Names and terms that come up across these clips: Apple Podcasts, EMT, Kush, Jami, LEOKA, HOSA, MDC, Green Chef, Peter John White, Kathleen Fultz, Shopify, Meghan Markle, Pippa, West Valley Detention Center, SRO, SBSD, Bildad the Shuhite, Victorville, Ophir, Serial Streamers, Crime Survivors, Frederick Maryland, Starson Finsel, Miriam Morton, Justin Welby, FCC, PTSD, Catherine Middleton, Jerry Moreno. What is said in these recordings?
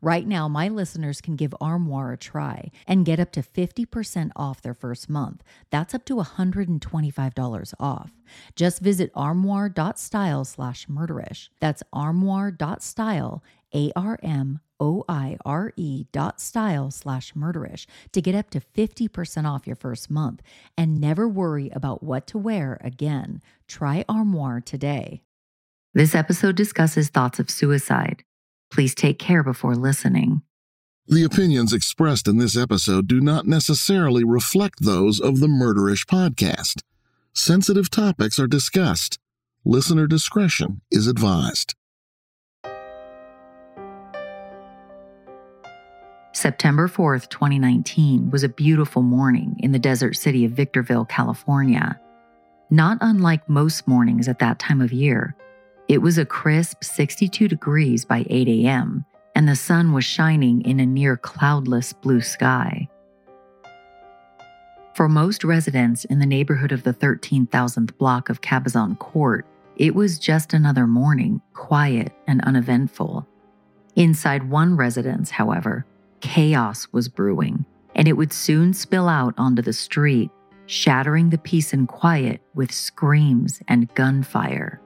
Right now, my listeners can give Armoire a try and get up to 50% off their first month. That's up to $125 off. Just visit armoire.style/murderish. That's armoire.style, ARMOIRE.style/murderish to get up to 50% off your first month and never worry about what to wear again. Try Armoire today. This episode discusses thoughts of suicide. Please take care before listening. The opinions expressed in this episode do not necessarily reflect those of the Murderish podcast. Sensitive topics are discussed. Listener discretion is advised. September 4th, 2019 was a beautiful morning in the desert city of Victorville, California. Not unlike most mornings at that time of year, it was a crisp 62 degrees by 8 a.m., and the sun was shining in a near cloudless blue sky. For most residents in the neighborhood of the 13,000th block of Cabazon Court, it was just another morning, quiet and uneventful. Inside one residence, however, chaos was brewing, and it would soon spill out onto the street, shattering the peace and quiet with screams and gunfire.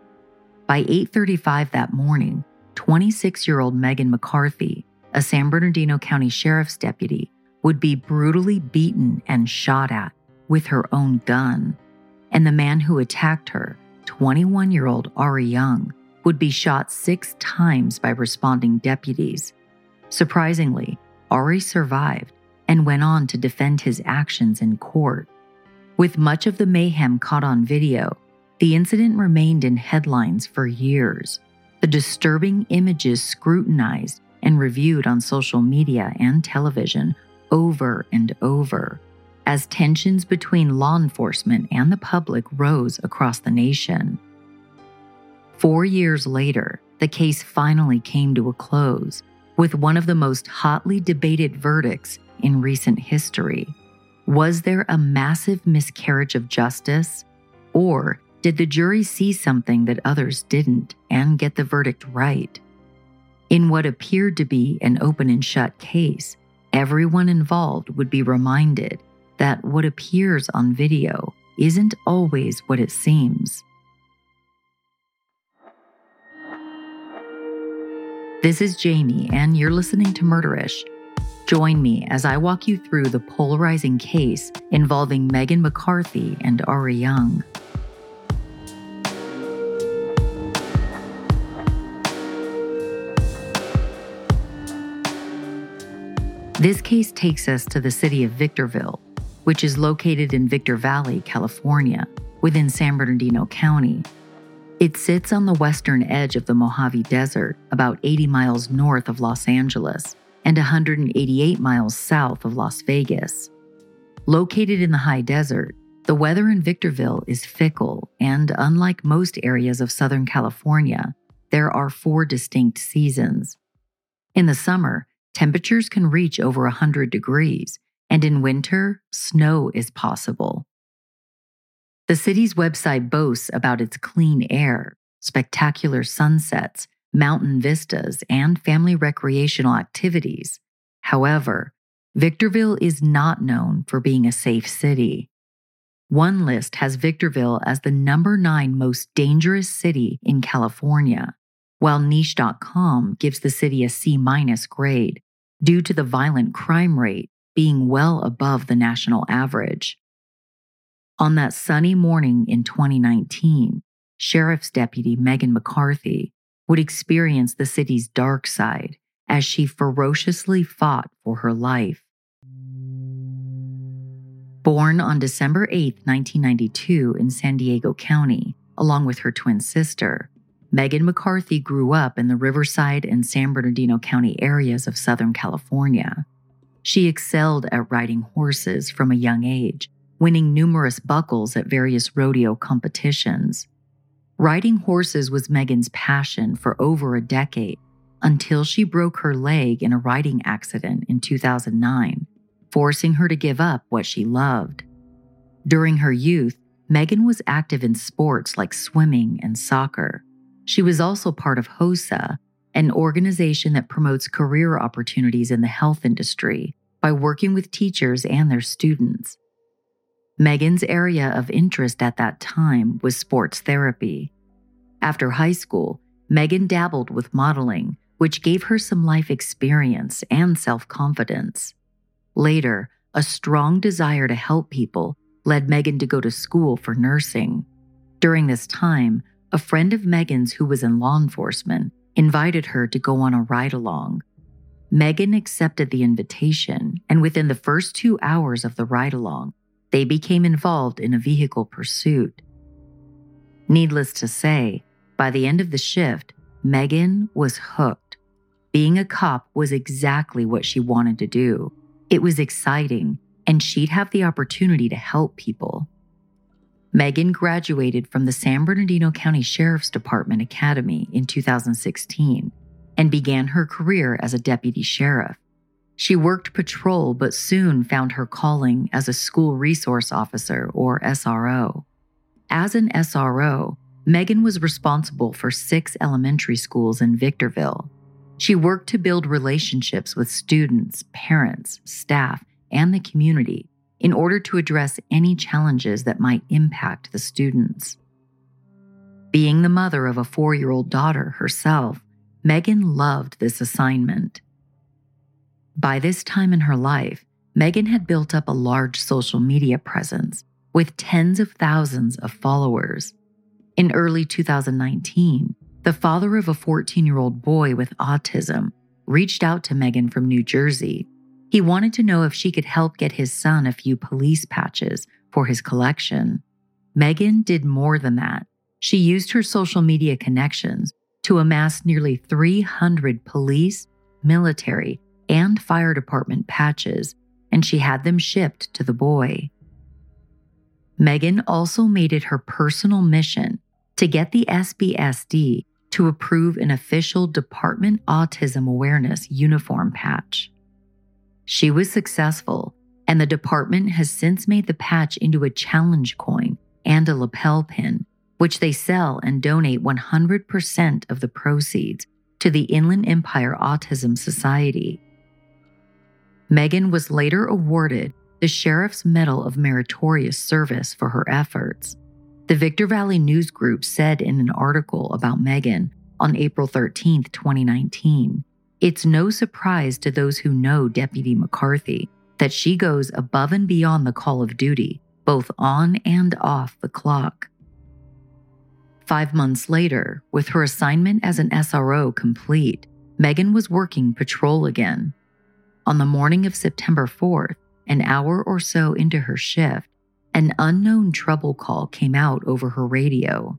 By 8:35 that morning, 26-year-old Meagan McCarthy, a San Bernardino County Sheriff's deputy, would be brutally beaten and shot at with her own gun. And the man who attacked her, 21-year-old Ari Young, would be shot 6 times by responding deputies. Surprisingly, Ari survived and went on to defend his actions in court. With much of the mayhem caught on video, the incident remained in headlines for years, the disturbing images scrutinized and reviewed on social media and television over and over, as tensions between law enforcement and the public rose across the nation. 4 years later, the case finally came to a close, with one of the most hotly debated verdicts in recent history. Was there a massive miscarriage of justice, or did the jury see something that others didn't and get the verdict right? In what appeared to be an open and shut case, everyone involved would be reminded that what appears on video isn't always what it seems. This is Jamie, and you're listening to Murderish. Join me as I walk you through the polarizing case involving Meagan McCarthy and Ari Young. This case takes us to the city of Victorville, which is located in Victor Valley, California, within San Bernardino County. It sits on the western edge of the Mojave Desert, about 80 miles north of Los Angeles and 188 miles south of Las Vegas. Located in the high desert, the weather in Victorville is fickle, and unlike most areas of Southern California, there are 4 distinct seasons. In the summer, temperatures can reach over 100 degrees, and in winter, snow is possible. The city's website boasts about its clean air, spectacular sunsets, mountain vistas, and family recreational activities. However, Victorville is not known for being a safe city. One list has Victorville as the number 9 most dangerous city in California, while Niche.com gives the city a C- grade due to the violent crime rate being well above the national average. On that sunny morning in 2019, Sheriff's Deputy Meagan McCarthy would experience the city's dark side as she ferociously fought for her life. Born on December 8, 1992 in San Diego County, along with her twin sister, Meagan McCarthy grew up in the Riverside and San Bernardino County areas of Southern California. She excelled at riding horses from a young age, winning numerous buckles at various rodeo competitions. Riding horses was Megan's passion for over a decade, until she broke her leg in a riding accident in 2009. Forcing her to give up what she loved. During her youth, Meagan was active in sports like swimming and soccer. She was also part of HOSA, an organization that promotes career opportunities in the health industry by working with teachers and their students. Megan's area of interest at that time was sports therapy. After high school, Meagan dabbled with modeling, which gave her some life experience and self-confidence. Later, a strong desire to help people led Meagan to go to school for nursing. During this time, a friend of Megan's who was in law enforcement invited her to go on a ride-along. Meagan accepted the invitation, and within the first 2 hours of the ride-along, they became involved in a vehicle pursuit. Needless to say, by the end of the shift, Meagan was hooked. Being a cop was exactly what she wanted to do. It was exciting, and she'd have the opportunity to help people. Meagan graduated from the San Bernardino County Sheriff's Department Academy in 2016 and began her career as a deputy sheriff. She worked patrol but soon found her calling as a school resource officer, or SRO. As an SRO, Meagan was responsible for 6 elementary schools in Victorville. She worked to build relationships with students, parents, staff, and the community in order to address any challenges that might impact the students. Being the mother of a 4-year-old daughter herself, Meagan loved this assignment. By this time in her life, Meagan had built up a large social media presence with tens of thousands of followers. In early 2019, the father of a 14-year-old boy with autism reached out to Meagan from New Jersey. He wanted to know if she could help get his son a few police patches for his collection. Meagan did more than that. She used her social media connections to amass nearly 300 police, military, and fire department patches, and she had them shipped to the boy. Meagan also made it her personal mission to get the SBSD to approve an official Department Autism Awareness uniform patch. She was successful, and the department has since made the patch into a challenge coin and a lapel pin, which they sell and donate 100% of the proceeds to the Inland Empire Autism Society. Meagan was later awarded the Sheriff's Medal of Meritorious Service for her efforts. The Victor Valley News Group said in an article about Meagan on April 13, 2019, "It's no surprise to those who know Deputy McCarthy that she goes above and beyond the call of duty, both on and off the clock." 5 months later, with her assignment as an SRO complete, Meagan was working patrol again. On the morning of September 4th, an hour or so into her shift, an unknown trouble call came out over her radio.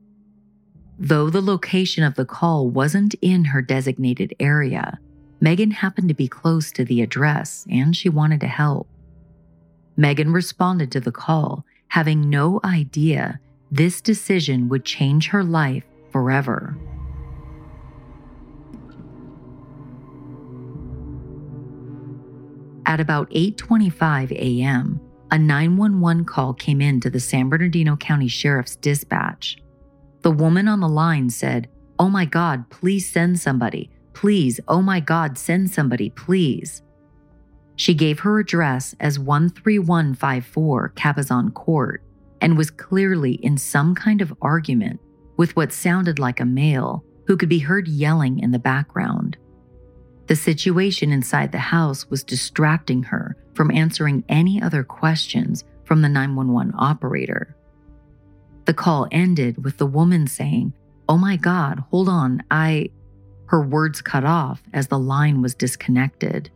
Though the location of the call wasn't in her designated area, Meagan happened to be close to the address and she wanted to help. Meagan responded to the call, having no idea this decision would change her life forever. At about 8:25 a.m., a 911 call came in to the San Bernardino County Sheriff's dispatch. The woman on the line said, "Oh my God, please send somebody. Please, oh my God, send somebody, please." She gave her address as 13154 Cabazon Court and was clearly in some kind of argument with what sounded like a male who could be heard yelling in the background. The situation inside the house was distracting her from answering any other questions from the 911 operator. The call ended with the woman saying, "Oh my God, hold on, I..." Her words cut off as the line was disconnected.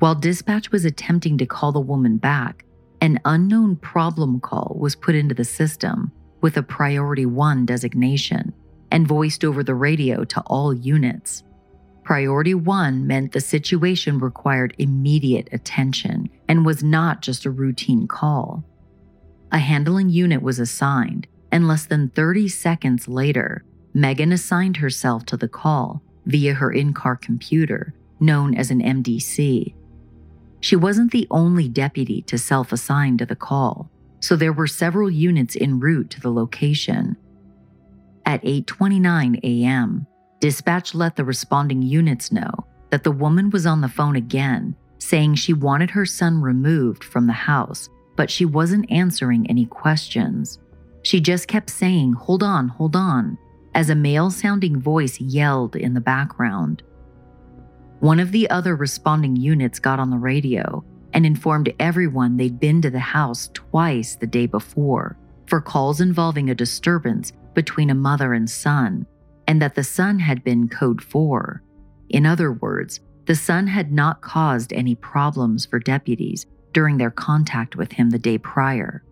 While dispatch was attempting to call the woman back, an unknown problem call was put into the system with a Priority 1 designation and voiced over the radio to all units. Priority 1 meant the situation required immediate attention and was not just a routine call. A handling unit was assigned, and less than 30 seconds later, Meagan assigned herself to the call via her in-car computer, known as an MDC. She wasn't the only deputy to self-assign to the call, so there were several units en route to the location. At 8:29 a.m., dispatch let the responding units know that the woman was on the phone again, saying she wanted her son removed from the house, but she wasn't answering any questions. She just kept saying, "Hold on, hold on," as a male-sounding voice yelled in the background. One of the other responding units got on the radio and informed everyone they'd been to the house twice the day before for calls involving a disturbance between a mother and son, and that the son had been code 4. In other words, the son had not caused any problems for deputies during their contact with him the day prior.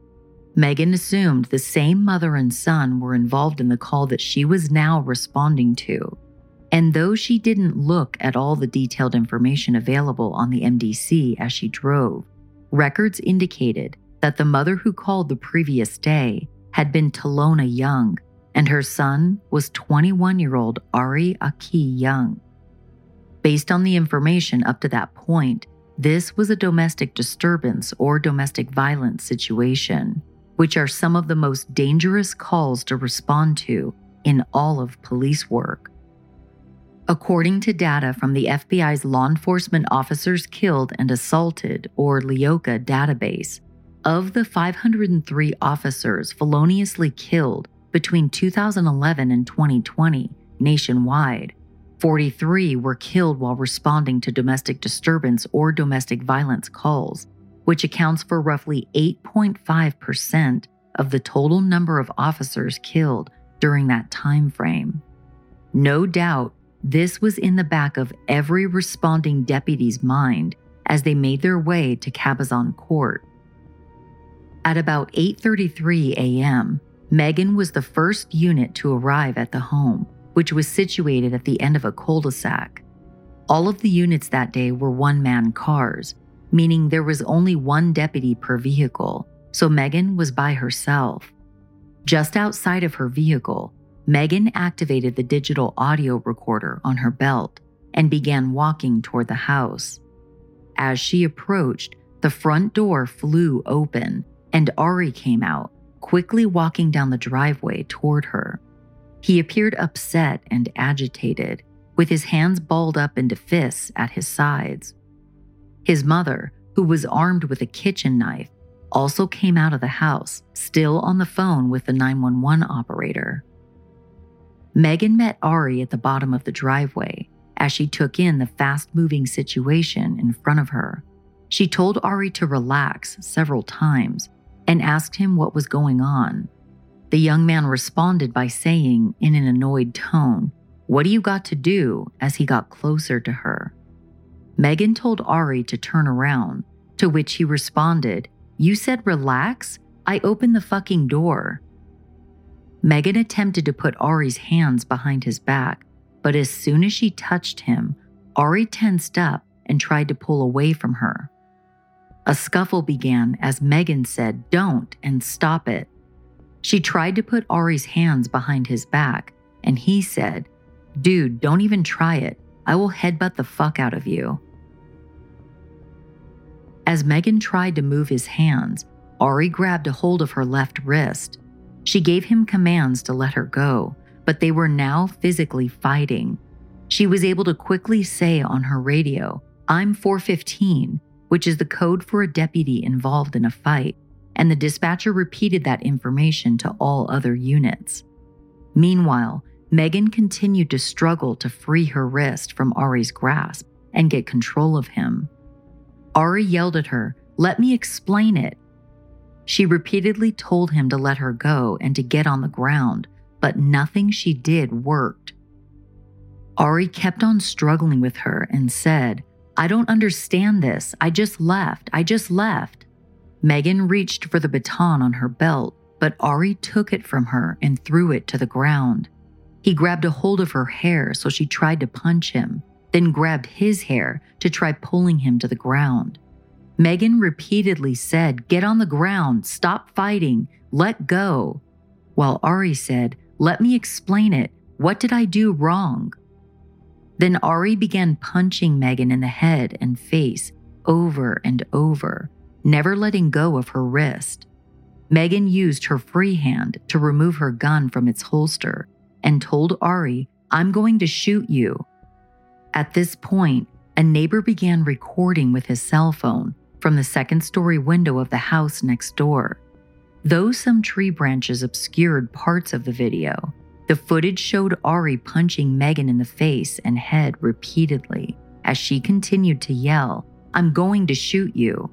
Meagan assumed the same mother and son were involved in the call that she was now responding to, and though she didn't look at all the detailed information available on the MDC as she drove, records indicated that the mother who called the previous day had been Talona Young, and her son was 21-year-old Ari Aki Young. Based on the information up to that point, this was a domestic disturbance or domestic violence situation, which are some of the most dangerous calls to respond to in all of police work. According to data from the FBI's Law Enforcement Officers Killed and Assaulted, or LEOKA database, of the 503 officers feloniously killed between 2011 and 2020 nationwide, 43 were killed while responding to domestic disturbance or domestic violence calls, which accounts for roughly 8.5% of the total number of officers killed during that time frame. No doubt, this was in the back of every responding deputy's mind as they made their way to Cabazon Court. At about 8:33 a.m., Meagan was the first unit to arrive at the home, which was situated at the end of a cul-de-sac. All of the units that day were one-man cars, meaning there was only one deputy per vehicle, so Meagan was by herself. Just outside of her vehicle, Meagan activated the digital audio recorder on her belt and began walking toward the house. As she approached, the front door flew open and Ari came out, quickly walking down the driveway toward her. He appeared upset and agitated, with his hands balled up into fists at his sides. His mother, who was armed with a kitchen knife, also came out of the house, still on the phone with the 911 operator. Meagan met Ari at the bottom of the driveway as she took in the fast-moving situation in front of her. She told Ari to relax several times and asked him what was going on. The young man responded by saying, in an annoyed tone, "What do you got to do?" as he got closer to her. Meagan told Ari to turn around, to which he responded, "You said relax? I opened the fucking door." Meagan attempted to put Ari's hands behind his back, but as soon as she touched him, Ari tensed up and tried to pull away from her. A scuffle began as Meagan said, "Don't," and "Stop it." She tried to put Ari's hands behind his back, and he said, "Dude, don't even try it. I will headbutt the fuck out of you." As Meagan tried to move his hands, Ari grabbed a hold of her left wrist. She gave him commands to let her go, but they were now physically fighting. She was able to quickly say on her radio, "I'm 415, which is the code for a deputy involved in a fight, and the dispatcher repeated that information to all other units. Meanwhile, Meagan continued to struggle to free her wrist from Ari's grasp and get control of him. Ari yelled at her, "Let me explain it." She repeatedly told him to let her go and to get on the ground, but nothing she did worked. Ari kept on struggling with her and said, "I don't understand this. I just left. Meagan reached for the baton on her belt, but Ari took it from her and threw it to the ground. He grabbed a hold of her hair, so she tried to punch him, then grabbed his hair to try pulling him to the ground. Meagan repeatedly said, "Get on the ground, stop fighting, let go," while Ari said, "Let me explain it. What did I do wrong?" Then Ari began punching Meagan in the head and face over and over, never letting go of her wrist. Meagan used her free hand to remove her gun from its holster and told Ari, "I'm going to shoot you." At this point, a neighbor began recording with his cell phone from the second-story window of the house next door. Though some tree branches obscured parts of the video, the footage showed Ari punching Meagan in the face and head repeatedly as she continued to yell, "I'm going to shoot you."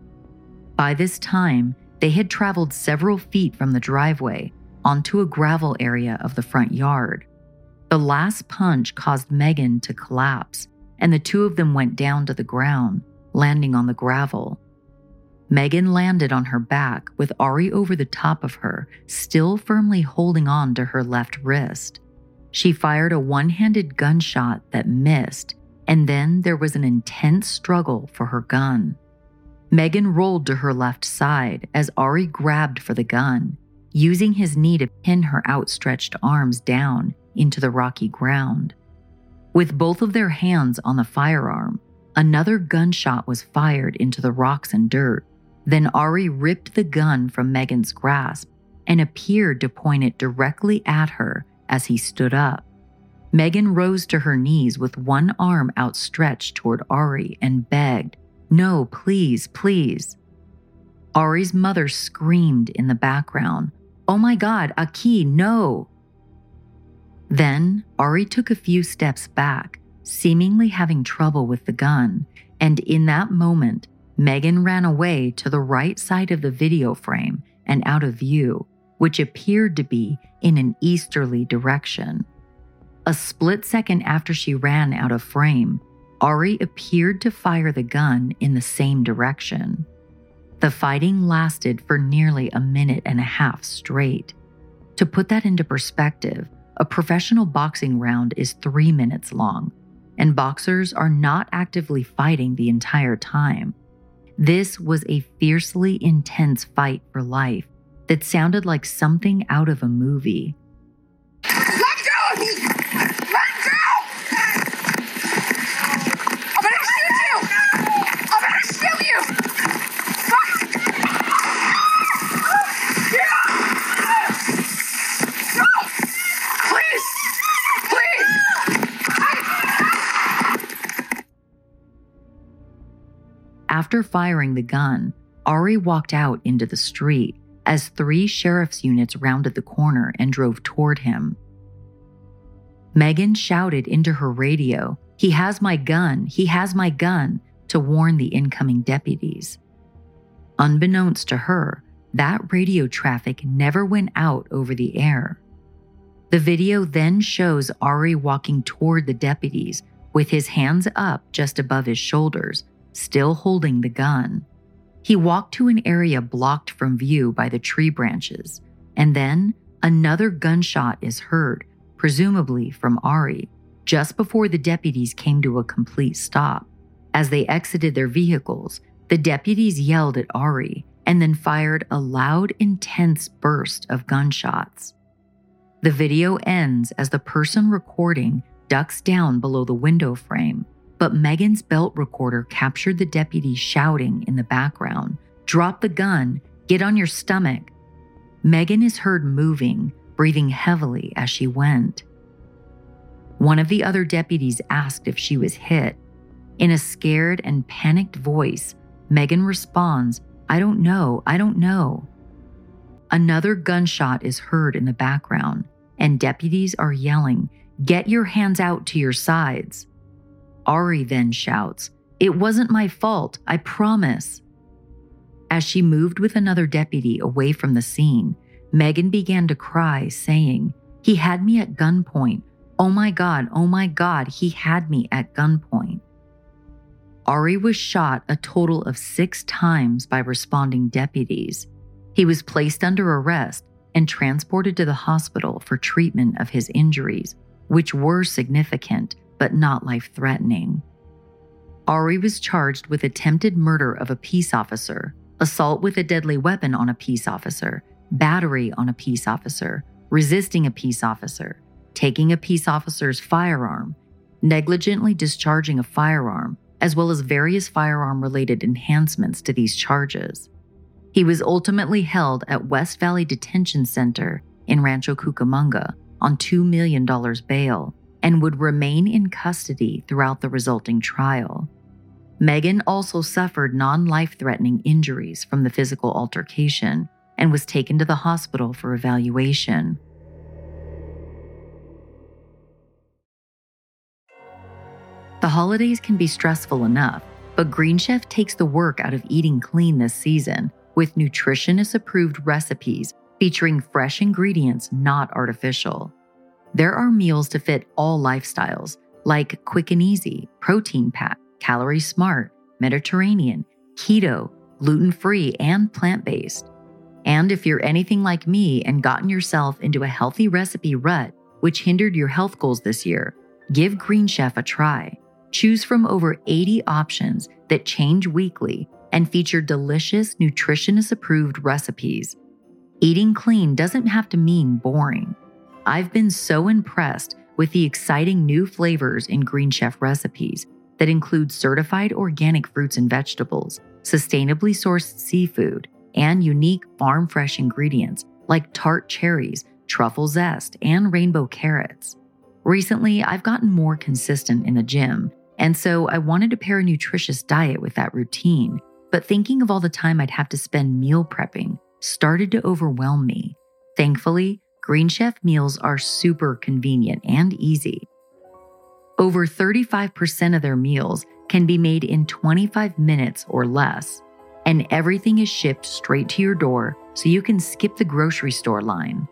By this time, they had traveled several feet from the driveway onto a gravel area of the front yard. The last punch caused Meagan to collapse, and the two of them went down to the ground, landing on the gravel. Meagan landed on her back with Ari over the top of her, still firmly holding on to her left wrist. She fired a one-handed gunshot that missed, and then there was an intense struggle for her gun. Meagan rolled to her left side as Ari grabbed for the gun, using his knee to pin her outstretched arms down into the rocky ground. With both of their hands on the firearm, another gunshot was fired into the rocks and dirt. Then Ari ripped the gun from Meagan's grasp and appeared to point it directly at her as he stood up. Meagan rose to her knees with one arm outstretched toward Ari and begged, "No, please, please." Ari's mother screamed in the background, "Oh my God, Aki, no!" Then Ari took a few steps back, seemingly having trouble with the gun, and in that moment, Meagan ran away to the right side of the video frame and out of view, which appeared to be in an easterly direction. A split second after she ran out of frame, Ari appeared to fire the gun in the same direction. The fighting lasted for nearly a minute and a half straight. To put that into perspective, a professional boxing round is 3 minutes long, and boxers are not actively fighting the entire time. This was a fiercely intense fight for life that sounded like something out of a movie. After firing the gun, Ari walked out into the street as 3 sheriff's units rounded the corner and drove toward him. Meagan shouted into her radio, "He has my gun, he has my gun," to warn the incoming deputies. Unbeknownst to her, that radio traffic never went out over the air. The video then shows Ari walking toward the deputies with his hands up just above his shoulders, still holding the gun. He walked to an area blocked from view by the tree branches, and then another gunshot is heard, presumably from Ari, just before the deputies came to a complete stop. As they exited their vehicles, the deputies yelled at Ari and then fired a loud, intense burst of gunshots. The video ends as the person recording ducks down below the window frame, but Meagan's belt recorder captured the deputy shouting in the background, "Drop the gun, get on your stomach." Meagan is heard moving, breathing heavily as she went. One of the other deputies asked if she was hit. In a scared and panicked voice, Meagan responds, I don't know. Another gunshot is heard in the background, and deputies are yelling, "Get your hands out to your sides." Ari then shouts, "It wasn't my fault, I promise." As she moved with another deputy away from the scene, Meagan began to cry, saying, "He had me at gunpoint. Oh my God, he had me at gunpoint." Ari was shot a total of 6 times by responding deputies. He was placed under arrest and transported to the hospital for treatment of his injuries, which were significant but not life-threatening. Ari was charged with attempted murder of a peace officer, assault with a deadly weapon on a peace officer, battery on a peace officer, resisting a peace officer, taking a peace officer's firearm, negligently discharging a firearm, as well as various firearm-related enhancements to these charges. He was ultimately held at West Valley Detention Center in Rancho Cucamonga on $2 million bail and would remain in custody throughout the resulting trial. Meagan also suffered non-life-threatening injuries from the physical altercation and was taken to the hospital for evaluation. The holidays can be stressful enough, but Green Chef takes the work out of eating clean this season with nutritionist-approved recipes featuring fresh ingredients, not artificial. There are meals to fit all lifestyles, like Quick and Easy, Protein Pack, Calorie Smart, Mediterranean, Keto, gluten-free, and plant-based. And if you're anything like me and gotten yourself into a healthy recipe rut, which hindered your health goals this year, give Green Chef a try. Choose from over 80 options that change weekly and feature delicious, nutritionist-approved recipes. Eating clean doesn't have to mean boring. I've been so impressed with the exciting new flavors in Green Chef recipes that include certified organic fruits and vegetables, sustainably sourced seafood, and unique farm-fresh ingredients like tart cherries, truffle zest, and rainbow carrots. Recently, I've gotten more consistent in the gym, and so I wanted to pair a nutritious diet with that routine, but thinking of all the time I'd have to spend meal prepping started to overwhelm me. Thankfully, Green Chef meals are super convenient and easy. Over 35% of their meals can be made in 25 minutes or less, and everything is shipped straight to your door so you can skip the grocery store line.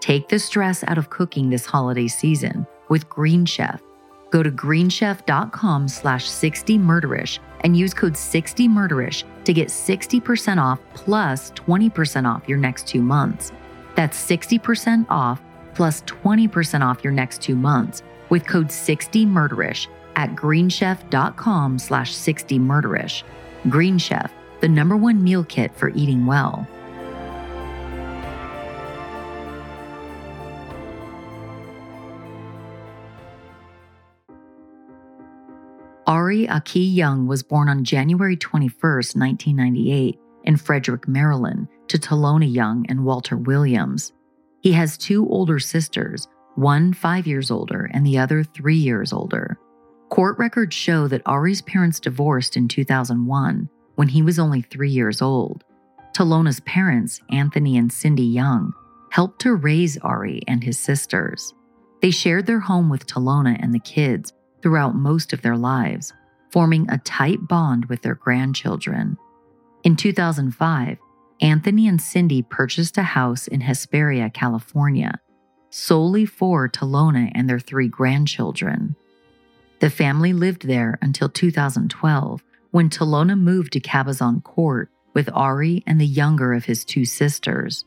Take the stress out of cooking this holiday season with Green Chef. Go to greenchef.com/60murderish and use code 60murderish to get 60% off plus 20% off your next 2 months. That's 60% off plus 20% off your next 2 months with code 60murderish at greenchef.com/60murderish. Green Chef, the #1 meal kit for eating well. Ari Aki Young was born on January 21, 1998, in Frederick, Maryland, to Talona Young and Walter Williams. He has 2 older sisters, one 5 years older and the other 3 years older. Court records show that Ari's parents divorced in 2001 when he was only 3 years old. Talona's parents, Anthony and Cindy Young, helped to raise Ari and his sisters. They shared their home with Talona and the kids throughout most of their lives, forming a tight bond with their grandchildren. In 2005, Anthony and Cindy purchased a house in Hesperia, California, solely for Talona and their 3 grandchildren. The family lived there until 2012, when Talona moved to Cabazon Court with Ari and the younger of his 2 sisters.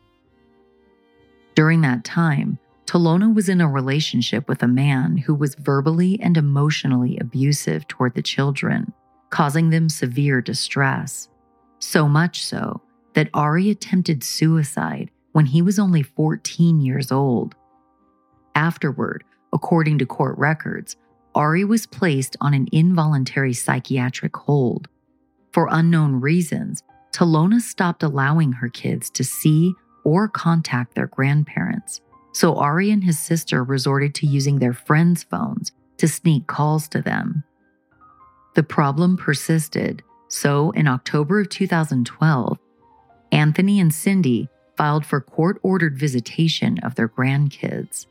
During that time, Talona was in a relationship with a man who was verbally and emotionally abusive toward the children, causing them severe distress. So much so that Ari attempted suicide when he was only 14 years old. Afterward, according to court records, Ari was placed on an involuntary psychiatric hold. For unknown reasons, Talona stopped allowing her kids to see or contact their grandparents, so Ari and his sister resorted to using their friends' phones to sneak calls to them. The problem persisted, so in October of 2012, Anthony and Cindy filed for court-ordered visitation of their grandkids.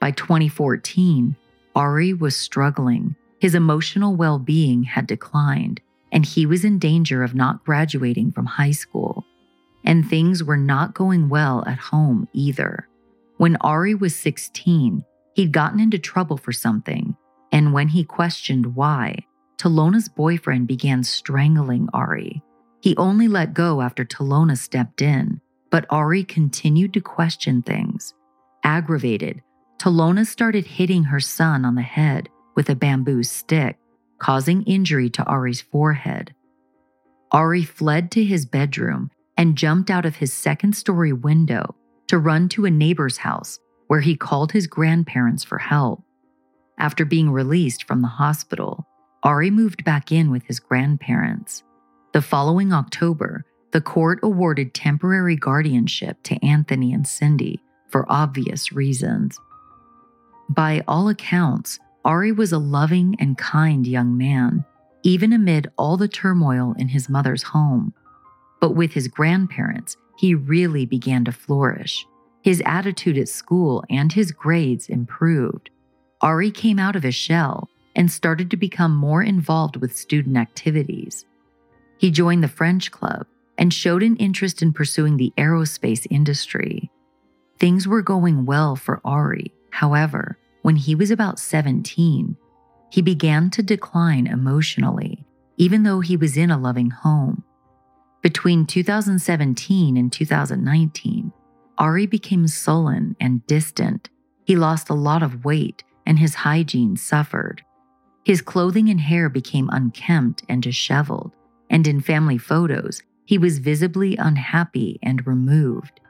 By 2014, Ari was struggling. His emotional well-being had declined, and he was in danger of not graduating from high school. And things were not going well at home either. When Ari was 16, he'd gotten into trouble for something, and when he questioned why, Talona's boyfriend began strangling Ari. He only let go after Talona stepped in, but Ari continued to question things. Aggravated, Talona started hitting her son on the head with a bamboo stick, causing injury to Ari's forehead. Ari fled to his bedroom and jumped out of his second-story window to run to a neighbor's house where he called his grandparents for help. After being released from the hospital, Ari moved back in with his grandparents. The following October, the court awarded temporary guardianship to Anthony and Cindy for obvious reasons. By all accounts, Ari was a loving and kind young man, even amid all the turmoil in his mother's home. But with his grandparents, he really began to flourish. His attitude at school and his grades improved. Ari came out of his shell and started to become more involved with student activities. He joined the French club and showed an interest in pursuing the aerospace industry. Things were going well for Ari. However, when he was about 17, he began to decline emotionally, even though he was in a loving home. Between 2017 and 2019, Ari became sullen and distant. He lost a lot of weight and his hygiene suffered. His clothing and hair became unkempt and disheveled, and in family photos, he was visibly unhappy and removed.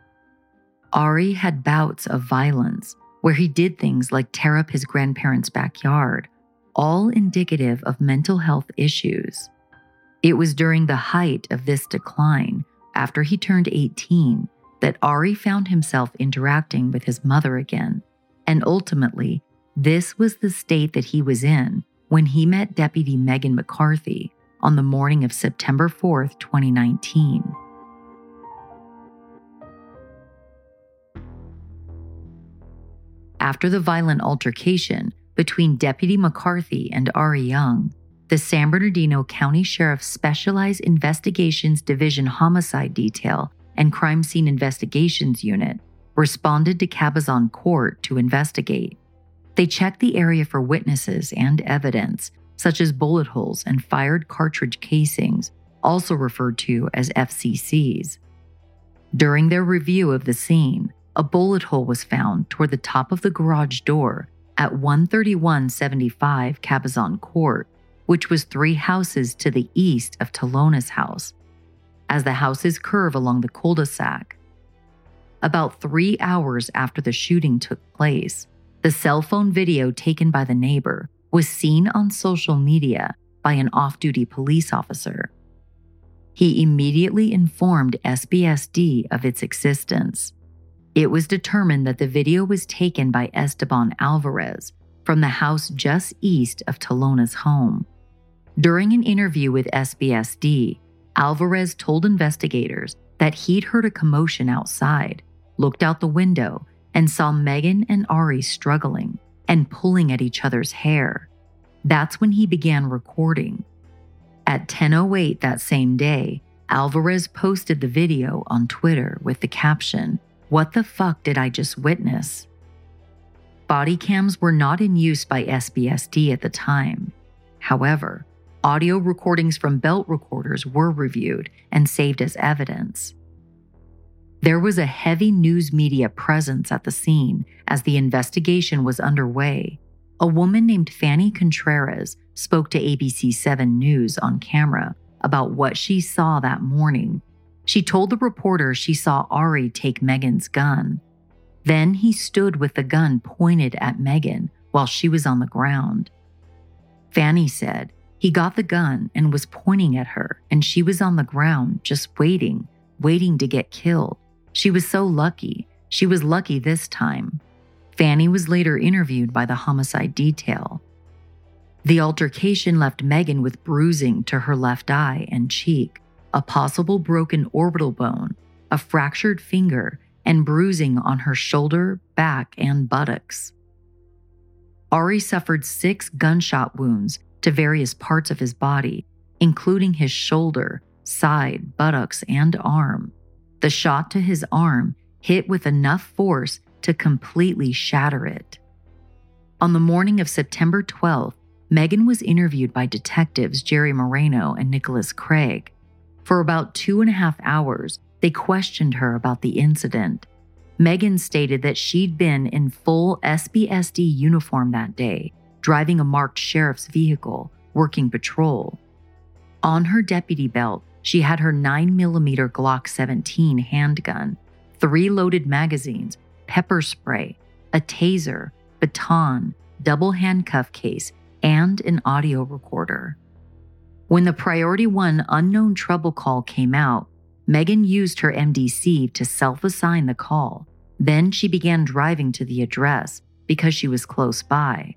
Ari had bouts of violence, where he did things like tear up his grandparents' backyard, all indicative of mental health issues. It was during the height of this decline, after he turned 18, that Ari found himself interacting with his mother again, and ultimately, this was the state that he was in when he met Deputy Meagan McCarthy on the morning of September 4th, 2019. After the violent altercation between Deputy McCarthy and Ari Young, the San Bernardino County Sheriff's Specialized Investigations Division Homicide Detail and Crime Scene Investigations Unit responded to Cabazon Court to investigate. They checked the area for witnesses and evidence, such as bullet holes and fired cartridge casings, also referred to as FCCs. During their review of the scene, a bullet hole was found toward the top of the garage door at 13175 Cabazon Court, which was 3 houses to the east of Talona's house, as the houses curve along the cul-de-sac. About 3 hours after the shooting took place, the cell phone video taken by the neighbor was seen on social media by an off-duty police officer. He immediately informed SBSD of its existence. It was determined that the video was taken by Esteban Alvarez from the house just east of Talona's home. During an interview with SBSD, Alvarez told investigators that he'd heard a commotion outside, looked out the window, and saw Meagan and Ari struggling and pulling at each other's hair. That's when he began recording. At 10:08 that same day, Alvarez posted the video on Twitter with the caption, "What the fuck did I just witness?" Body cams were not in use by SBSD at the time. However, audio recordings from belt recorders were reviewed and saved as evidence. There was a heavy news media presence at the scene as the investigation was underway. A woman named Fanny Contreras spoke to ABC7 News on camera about what she saw that morning. She told the reporter she saw Ari take Meagan's gun. Then he stood with the gun pointed at Meagan while she was on the ground. Fanny said he got the gun and was pointing at her, and she was on the ground just waiting to get killed. She was so lucky. She was lucky this time. Fanny was later interviewed by the homicide detail. The altercation left Meagan with bruising to her left eye and cheek, a possible broken orbital bone, a fractured finger, and bruising on her shoulder, back, and buttocks. Ari suffered 6 gunshot wounds to various parts of his body, including his shoulder, side, buttocks, and arm. The shot to his arm hit with enough force to completely shatter it. On the morning of September 12th, Meagan was interviewed by detectives Jerry Moreno and Nicholas Craig. For about 2.5 hours, they questioned her about the incident. Meagan stated that she'd been in full SBSD uniform that day, driving a marked sheriff's vehicle, working patrol. On her deputy belt, she had her 9mm Glock 17 handgun, 3 loaded magazines, pepper spray, a taser, baton, double handcuff case, and an audio recorder. When the Priority 1 unknown trouble call came out, Meagan used her MDC to self-assign the call. Then she began driving to the address because she was close by.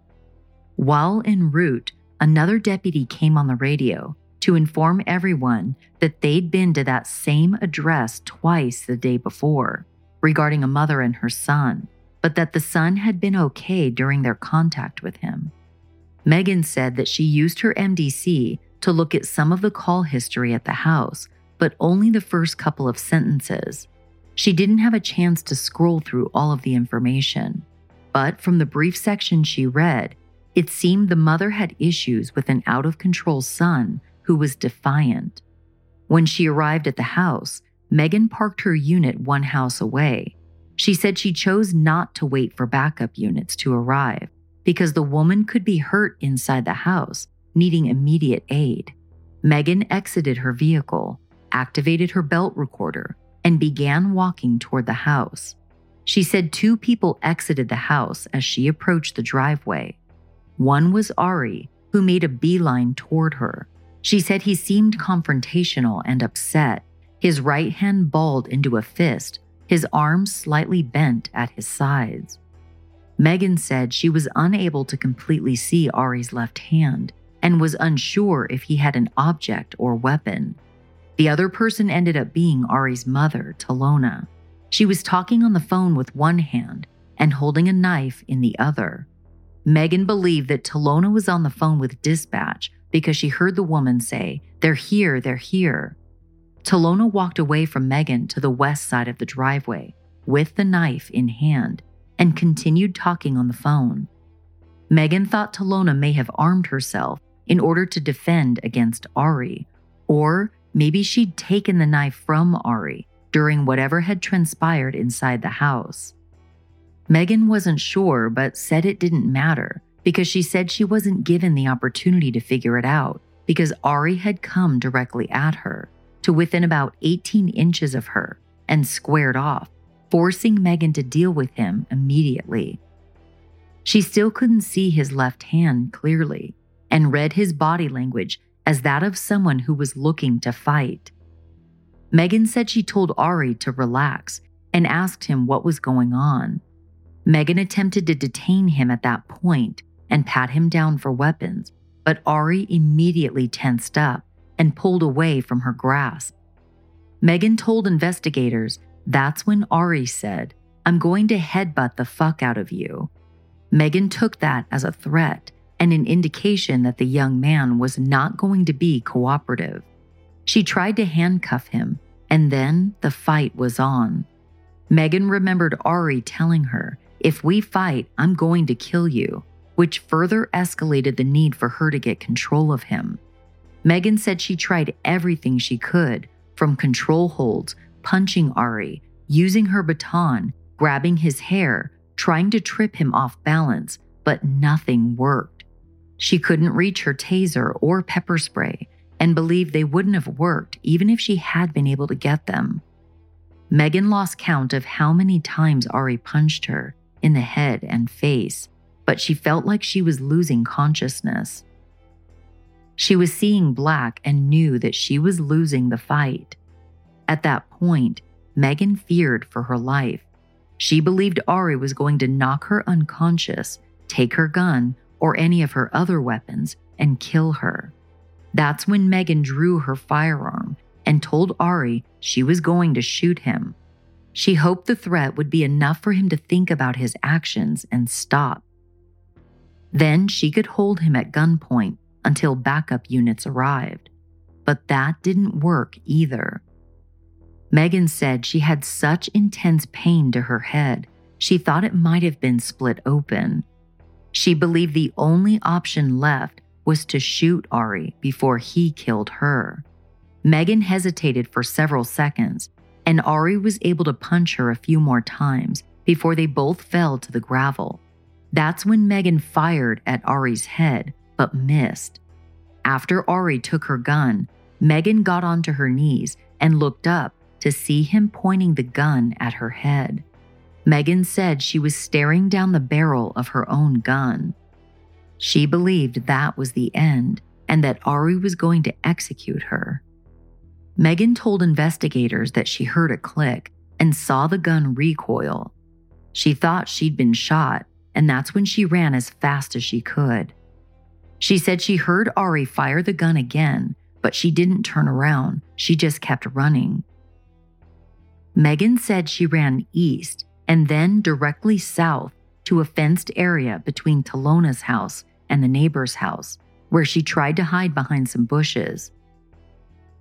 While en route, another deputy came on the radio to inform everyone that they'd been to that same address twice the day before, regarding a mother and her son, but that the son had been okay during their contact with him. Meagan said that she used her MDC to look at some of the call history at the house, but only the first couple of sentences. She didn't have a chance to scroll through all of the information, but from the brief section she read, it seemed the mother had issues with an out-of-control son who was defiant. When she arrived at the house, Meagan parked her unit 1 house away. She said she chose not to wait for backup units to arrive because the woman could be hurt inside the house, needing immediate aid. Meagan exited her vehicle, activated her belt recorder, and began walking toward the house. She said 2 people exited the house as she approached the driveway. One was Ari, who made a beeline toward her. She said he seemed confrontational and upset, his right hand balled into a fist, his arms slightly bent at his sides. Meagan said she was unable to completely see Ari's left hand and was unsure if he had an object or weapon. The other person ended up being Ari's mother, Talona. She was talking on the phone with one hand and holding a knife in the other. Meagan believed that Talona was on the phone with dispatch because she heard the woman say, "They're here, they're here." Talona walked away from Meagan to the west side of the driveway with the knife in hand and continued talking on the phone. Meagan thought Talona may have armed herself in order to defend against Ari, or maybe she'd taken the knife from Ari during whatever had transpired inside the house. Meagan wasn't sure, but said it didn't matter because she said she wasn't given the opportunity to figure it out because Ari had come directly at her, to within about 18 inches of her, and squared off, forcing Meagan to deal with him immediately. She still couldn't see his left hand clearly and read his body language as that of someone who was looking to fight. Meagan said she told Ari to relax and asked him what was going on. Meagan attempted to detain him at that point and pat him down for weapons, but Ari immediately tensed up and pulled away from her grasp. Meagan told investigators that's when Ari said, "I'm going to headbutt the fuck out of you." Meagan took that as a threat and an indication that the young man was not going to be cooperative. She tried to handcuff him, and then the fight was on. Meagan remembered Ari telling her, "If we fight, I'm going to kill you," which further escalated the need for her to get control of him. Meagan said she tried everything she could, from control holds, punching Ari, using her baton, grabbing his hair, trying to trip him off balance, but nothing worked. She couldn't reach her taser or pepper spray and believed they wouldn't have worked even if she had been able to get them. Meagan lost count of how many times Ari punched her in the head and face, but she felt like she was losing consciousness. She was seeing black and knew that she was losing the fight. At that point, Meagan feared for her life. She believed Ari was going to knock her unconscious, take her gun, or any of her other weapons, and kill her. That's when Meagan drew her firearm and told Ari she was going to shoot him. She hoped the threat would be enough for him to think about his actions and stop. Then she could hold him at gunpoint until backup units arrived. But that didn't work either. Meagan said she had such intense pain to her head, she thought it might have been split open. She believed the only option left was to shoot Ari before he killed her. Meagan hesitated for several seconds, and Ari was able to punch her a few more times before they both fell to the gravel. That's when Meagan fired at Ari's head, but missed. After Ari took her gun, Meagan got onto her knees and looked up to see him pointing the gun at her head. Meagan said she was staring down the barrel of her own gun. She believed that was the end and that Ari was going to execute her. Meagan told investigators that she heard a click and saw the gun recoil. She thought she'd been shot, and that's when she ran as fast as she could. She said she heard Ari fire the gun again, but she didn't turn around. She just kept running. Meagan said she ran east and then directly south to a fenced area between Talona's house and the neighbor's house, where she tried to hide behind some bushes.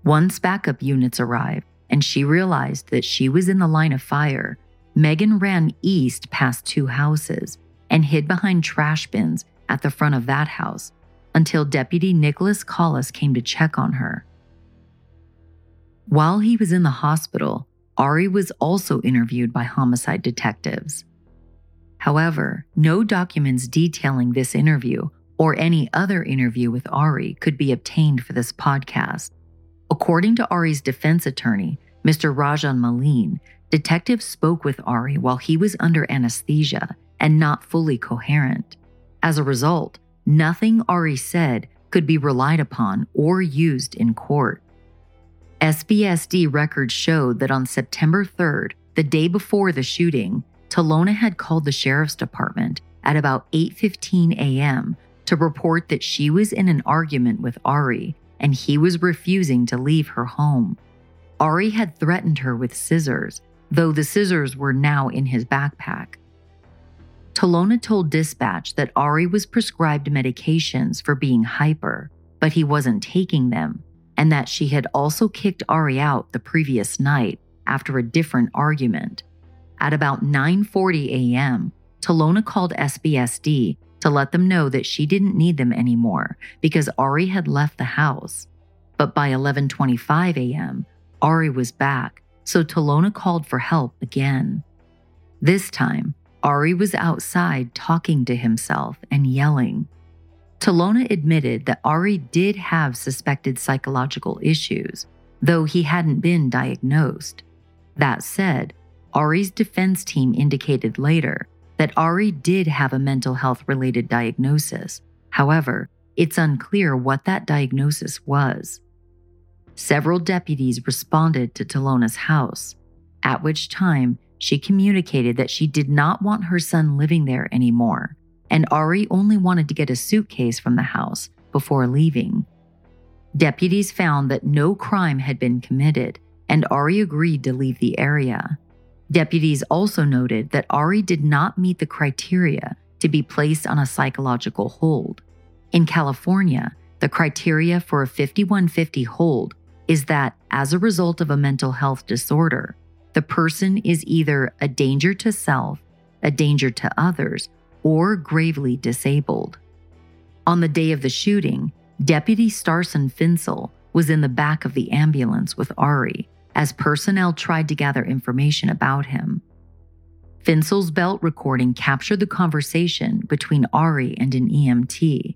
Once backup units arrived and she realized that she was in the line of fire, Meagan ran east past two houses and hid behind trash bins at the front of that house until Deputy Nicholas Collis came to check on her. While he was in the hospital, Ari was also interviewed by homicide detectives. However, no documents detailing this interview or any other interview with Ari could be obtained for this podcast. According to Ari's defense attorney, Mr. Rajan Maleen, detectives spoke with Ari while he was under anesthesia and not fully coherent. As a result, nothing Ari said could be relied upon or used in court. SBSD records showed that on September 3rd, the day before the shooting, Talona had called the sheriff's department at about 8:15 a.m. to report that she was in an argument with Ari and he was refusing to leave her home. Ari had threatened her with scissors, though the scissors were now in his backpack. Talona told dispatch that Ari was prescribed medications for being hyper, but he wasn't taking them, and that she had also kicked Ari out the previous night after a different argument. At about 9:40 a.m., Talona called SBSD to let them know that she didn't need them anymore because Ari had left the house. But by 11:25 a.m., Ari was back, so Talona called for help again. This time, Ari was outside talking to himself and yelling. Talona admitted that Ari did have suspected psychological issues, though he hadn't been diagnosed. That said, Ari's defense team indicated later that Ari did have a mental health-related diagnosis. However, it's unclear what that diagnosis was. Several deputies responded to Talona's house, at which time she communicated that she did not want her son living there anymore, and Ari only wanted to get a suitcase from the house before leaving. Deputies found that no crime had been committed, and Ari agreed to leave the area. Deputies also noted that Ari did not meet the criteria to be placed on a psychological hold. In California, the criteria for a 5150 hold is that, as a result of a mental health disorder, the person is either a danger to self, a danger to others, or gravely disabled. On the day of the shooting, Deputy Starson Finsel was in the back of the ambulance with Ari as personnel tried to gather information about him. Finsel's belt recording captured the conversation between Ari and an EMT.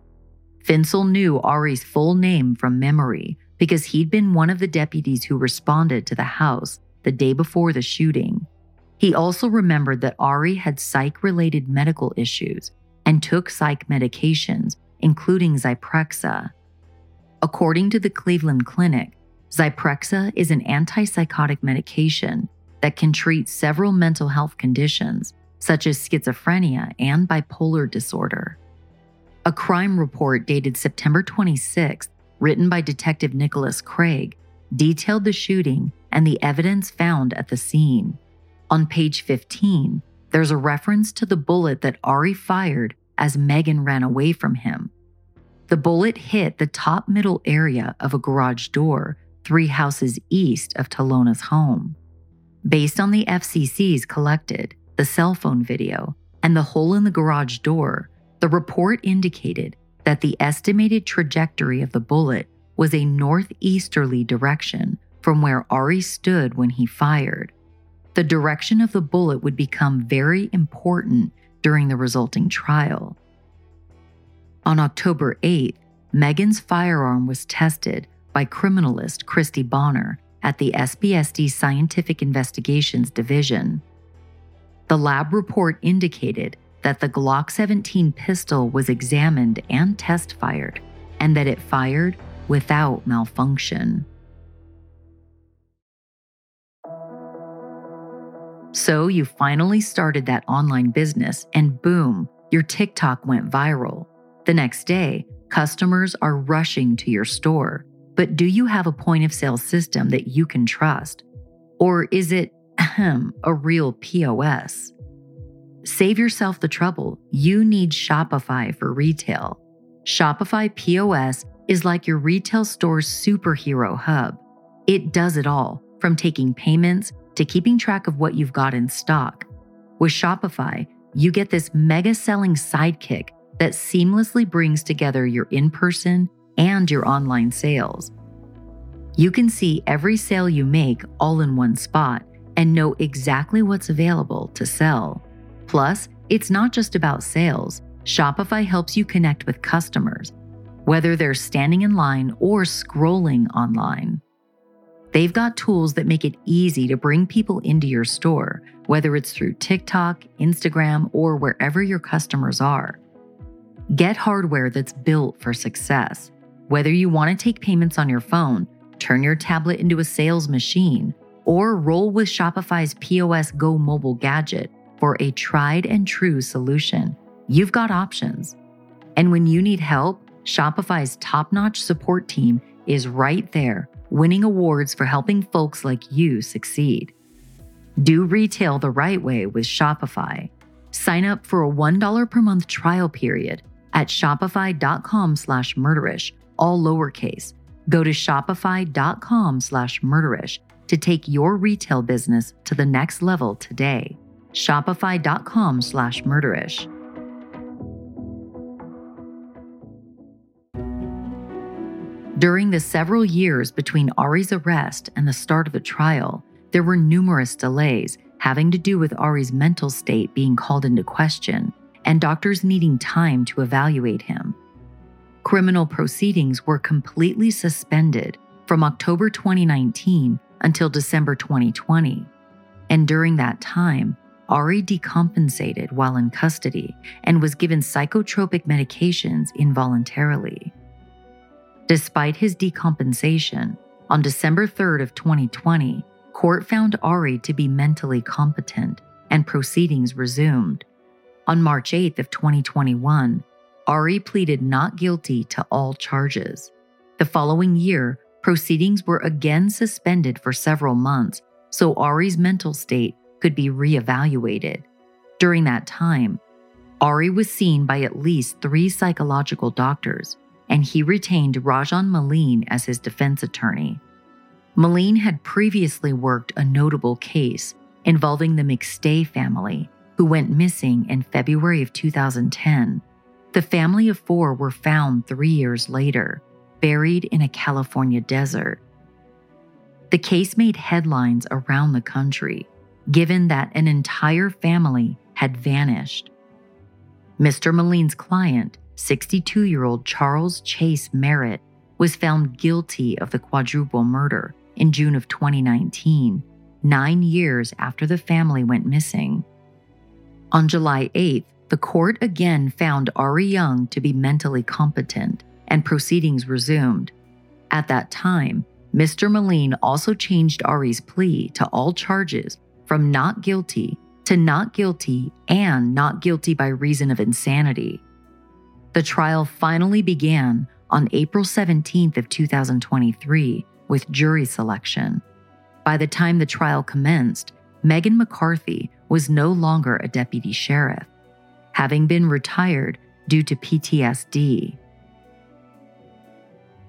Finsel knew Ari's full name from memory because he'd been one of the deputies who responded to the house the day before the shooting. He also remembered that Ari had psych-related medical issues and took psych medications, including Zyprexa. According to the Cleveland Clinic, Zyprexa is an antipsychotic medication that can treat several mental health conditions, such as schizophrenia and bipolar disorder. A crime report dated September 26, written by Detective Nicholas Craig, detailed the shooting and the evidence found at the scene. On page 15, there's a reference to the bullet that Ari fired as Meagan ran away from him. The bullet hit the top middle area of a garage door 3 houses east of Talona's home. Based on the FCC's collected, the cell phone video, and the hole in the garage door, the report indicated that the estimated trajectory of the bullet was a northeasterly direction from where Ari stood when he fired. The direction of the bullet would become very important during the resulting trial. On October 8th, Meagan's firearm was tested by criminalist Christy Bonner at the SBSD Scientific Investigations Division. The lab report indicated that the Glock 17 pistol was examined and test-fired, and that it fired without malfunction. So you finally started that online business, and boom, your TikTok went viral. The next day, customers are rushing to your store. But do you have a point-of-sale system that you can trust? Or is it a real POS? Save yourself the trouble. You need Shopify for retail. Shopify POS is like your retail store's superhero hub. It does it all, from taking payments to keeping track of what you've got in stock. With Shopify, you get this mega selling sidekick that seamlessly brings together your in-person and your online sales. You can see every sale you make all in one spot and know exactly what's available to sell. Plus, it's not just about sales. Shopify helps you connect with customers, whether they're standing in line or scrolling online. They've got tools that make it easy to bring people into your store, whether it's through TikTok, Instagram, or wherever your customers are. Get hardware that's built for success. Whether you want to take payments on your phone, turn your tablet into a sales machine, or roll with Shopify's POS Go mobile gadget for a tried and true solution, you've got options. And when you need help, Shopify's top-notch support team is right there, winning awards for helping folks like you succeed. Do retail the right way with Shopify. Sign up for a $1 per month trial period at shopify.com/murderish, all lowercase. Go to shopify.com/murderish to take your retail business to the next level today. Shopify.com/murderish. During the several years between Ari's arrest and the start of the trial, there were numerous delays having to do with Ari's mental state being called into question and doctors needing time to evaluate him. Criminal proceedings were completely suspended from October 2019 until December 2020. And during that time, Ari decompensated while in custody and was given psychotropic medications involuntarily. Despite his decompensation, on December 3rd of 2020, court found Ari to be mentally competent and proceedings resumed. On March 8th of 2021, Ari pleaded not guilty to all charges. The following year, proceedings were again suspended for several months, so Ari's mental state could be reevaluated. During that time, Ari was seen by at least 3 psychological doctors, and he retained Rajan Maleen as his defense attorney. Maleen had previously worked a notable case involving the McStay family, who went missing in February of 2010. The family of 4 were found 3 years later, buried in a California desert. The case made headlines around the country, given that an entire family had vanished. Mr. Maleen's client, 62-year-old Charles Chase Merritt, was found guilty of the quadruple murder in June of 2019, 9 years after the family went missing. On July 8th, the court again found Ari Young to be mentally competent, and proceedings resumed. At that time, Mr. Maleen also changed Ari's plea to all charges from not guilty to not guilty and not guilty by reason of insanity. The trial finally began on April 17th of 2023 with jury selection. By the time the trial commenced, Meagan McCarthy was no longer a deputy sheriff, having been retired due to PTSD.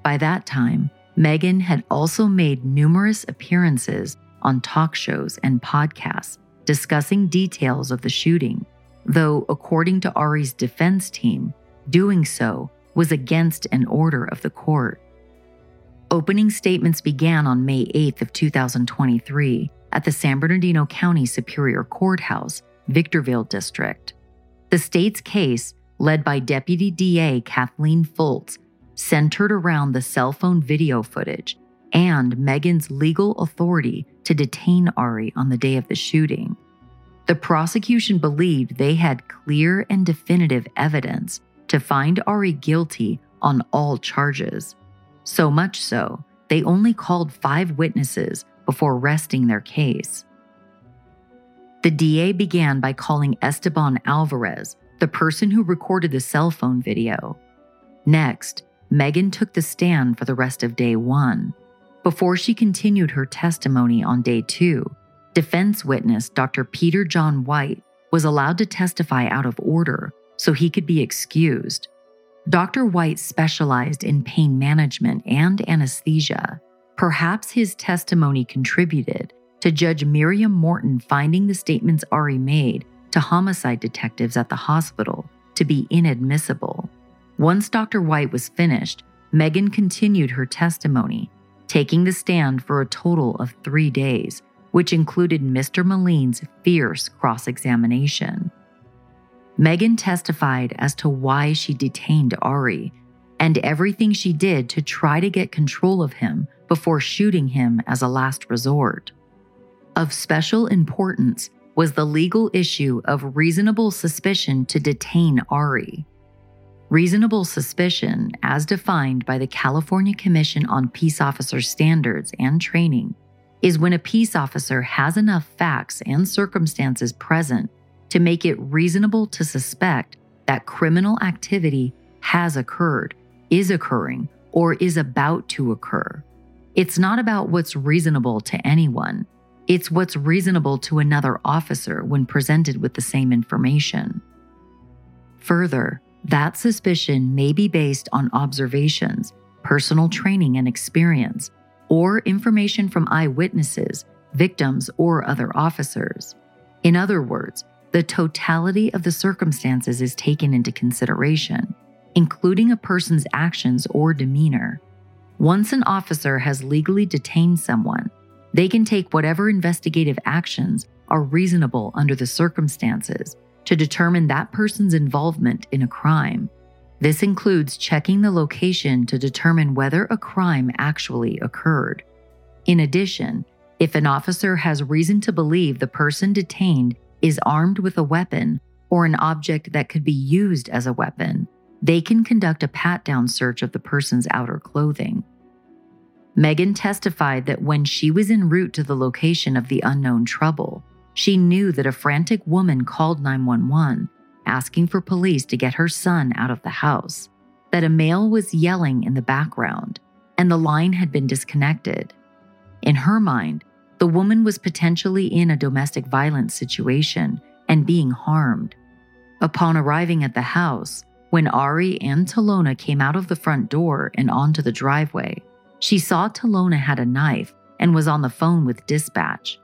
By that time, Meagan had also made numerous appearances on talk shows and podcasts discussing details of the shooting, though according to Ari's defense team, doing so was against an order of the court. Opening statements began on May 8th of 2023 at the San Bernardino County Superior Courthouse, Victorville District. The state's case, led by Deputy DA Kathleen Fultz, centered around the cell phone video footage and Meagan's legal authority to detain Ari on the day of the shooting. The prosecution believed they had clear and definitive evidence to find Ari guilty on all charges. So much so, they only called 5 witnesses before resting their case. The DA began by calling Esteban Alvarez, the person who recorded the cell phone video. Next, Meagan took the stand for the rest of day 1. Before she continued her testimony on day 2, defense witness Dr. Peter John White was allowed to testify out of order so he could be excused. Dr. White specialized in pain management and anesthesia. Perhaps his testimony contributed to Judge Miriam Morton finding the statements Ari made to homicide detectives at the hospital to be inadmissible. Once Dr. White was finished, Meagan continued her testimony, taking the stand for a total of 3 days, which included Mr. Maleen's fierce cross-examination. Meagan testified as to why she detained Ari and everything she did to try to get control of him before shooting him as a last resort. Of special importance was the legal issue of reasonable suspicion to detain Ari. Reasonable suspicion, as defined by the California Commission on Peace Officer Standards and Training, is when a peace officer has enough facts and circumstances present to make it reasonable to suspect that criminal activity has occurred, is occurring, or is about to occur. It's not about what's reasonable to anyone. It's what's reasonable to another officer when presented with the same information. Further, that suspicion may be based on observations, personal training and experience, or information from eyewitnesses, victims, or other officers. In other words, the totality of the circumstances is taken into consideration, including a person's actions or demeanor. Once an officer has legally detained someone, they can take whatever investigative actions are reasonable under the circumstances to determine that person's involvement in a crime. This includes checking the location to determine whether a crime actually occurred. In addition, if an officer has reason to believe the person detained is armed with a weapon or an object that could be used as a weapon, they can conduct a pat-down search of the person's outer clothing. Meagan testified that when she was en route to the location of the unknown trouble, she knew that a frantic woman called 911, asking for police to get her son out of the house, that a male was yelling in the background, and the line had been disconnected. In her mind, the woman was potentially in a domestic violence situation and being harmed. Upon arriving at the house, when Ari and Talona came out of the front door and onto the driveway, she saw Talona had a knife and was on the phone with dispatch.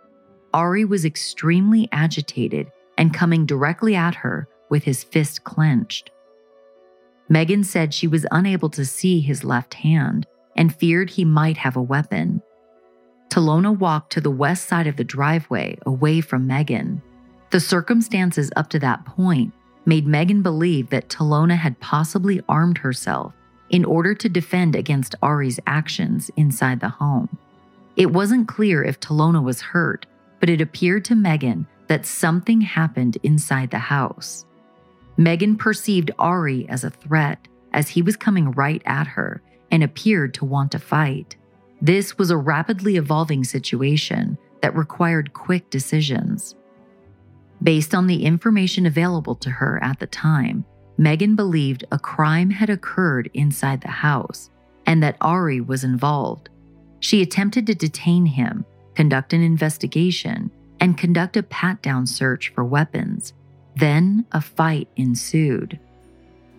Ari was extremely agitated and coming directly at her with his fist clenched. Meagan said she was unable to see his left hand and feared he might have a weapon. Talona walked to the west side of the driveway away from Meagan. The circumstances up to that point made Meagan believe that Talona had possibly armed herself in order to defend against Ari's actions inside the home. It wasn't clear if Talona was hurt, but it appeared to Meagan that something happened inside the house. Meagan perceived Ari as a threat as he was coming right at her and appeared to want to fight. This was a rapidly evolving situation that required quick decisions. Based on the information available to her at the time, Meagan believed a crime had occurred inside the house and that Ari was involved. She attempted to detain him, conduct an investigation, and conduct a pat-down search for weapons. Then a fight ensued.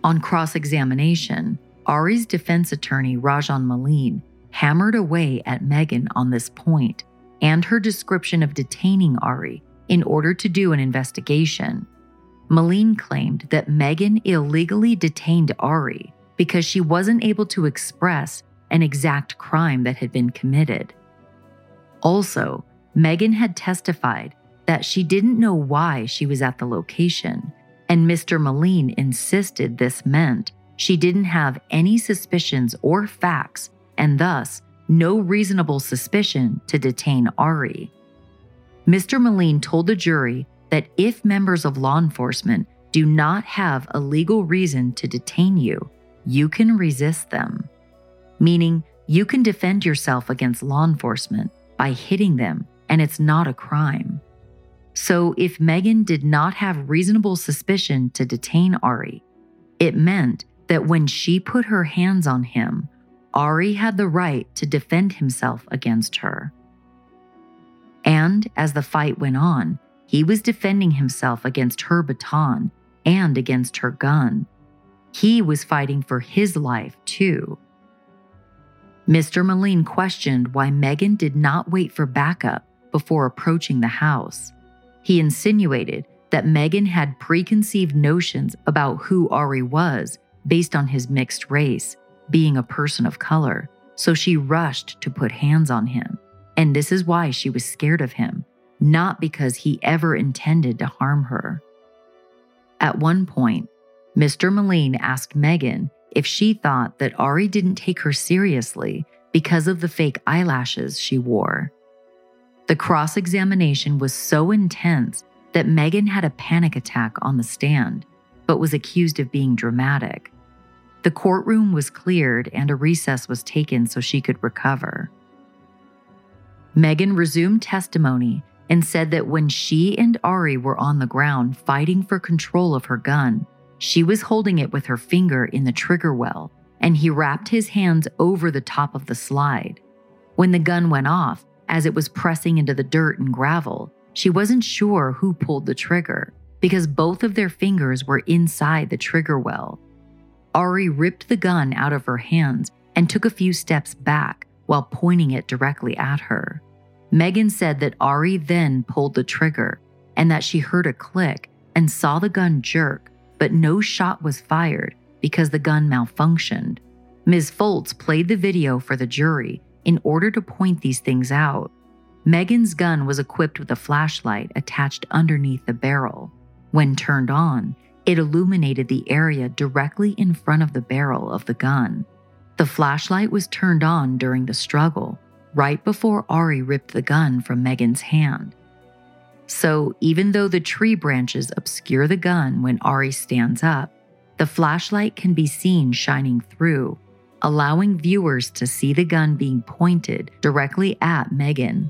On cross-examination, Ari's defense attorney, Rajan Maleen, hammered away at Meagan on this point and her description of detaining Ari in order to do an investigation. Maleen claimed that Meagan illegally detained Ari because she wasn't able to express an exact crime that had been committed. Also, Meagan had testified that she didn't know why she was at the location, and Mr. Maleen insisted this meant she didn't have any suspicions or facts, and thus no reasonable suspicion to detain Ari. Mr. Maleen told the jury that if members of law enforcement do not have a legal reason to detain you, you can resist them, meaning you can defend yourself against law enforcement by hitting them, and it's not a crime. So if Meagan did not have reasonable suspicion to detain Ari, it meant that when she put her hands on him, Ari had the right to defend himself against her. And as the fight went on, he was defending himself against her baton and against her gun. He was fighting for his life, too. Mr. Maleen questioned why Meagan did not wait for backup before approaching the house. He insinuated that Meagan had preconceived notions about who Ari was based on his mixed race, being a person of color, so she rushed to put hands on him. And this is why she was scared of him, not because he ever intended to harm her. At one point, Mr. Maleen asked Meagan if she thought that Ari didn't take her seriously because of the fake eyelashes she wore. The cross-examination was so intense that Meagan had a panic attack on the stand, but was accused of being dramatic. The courtroom was cleared and a recess was taken so she could recover. Meagan resumed testimony and said that when she and Ari were on the ground fighting for control of her gun, she was holding it with her finger in the trigger well, and he wrapped his hands over the top of the slide. When the gun went off, as it was pressing into the dirt and gravel, she wasn't sure who pulled the trigger because both of their fingers were inside the trigger well. Ari ripped the gun out of her hands and took a few steps back while pointing it directly at her. Meagan said that Ari then pulled the trigger and that she heard a click and saw the gun jerk, but no shot was fired because the gun malfunctioned. Ms. Foltz played the video for the jury in order to point these things out. Meagan's gun was equipped with a flashlight attached underneath the barrel. When turned on, it illuminated the area directly in front of the barrel of the gun. The flashlight was turned on during the struggle, right before Ari ripped the gun from Meagan's hand. So even though the tree branches obscure the gun when Ari stands up, the flashlight can be seen shining through, allowing viewers to see the gun being pointed directly at Meagan.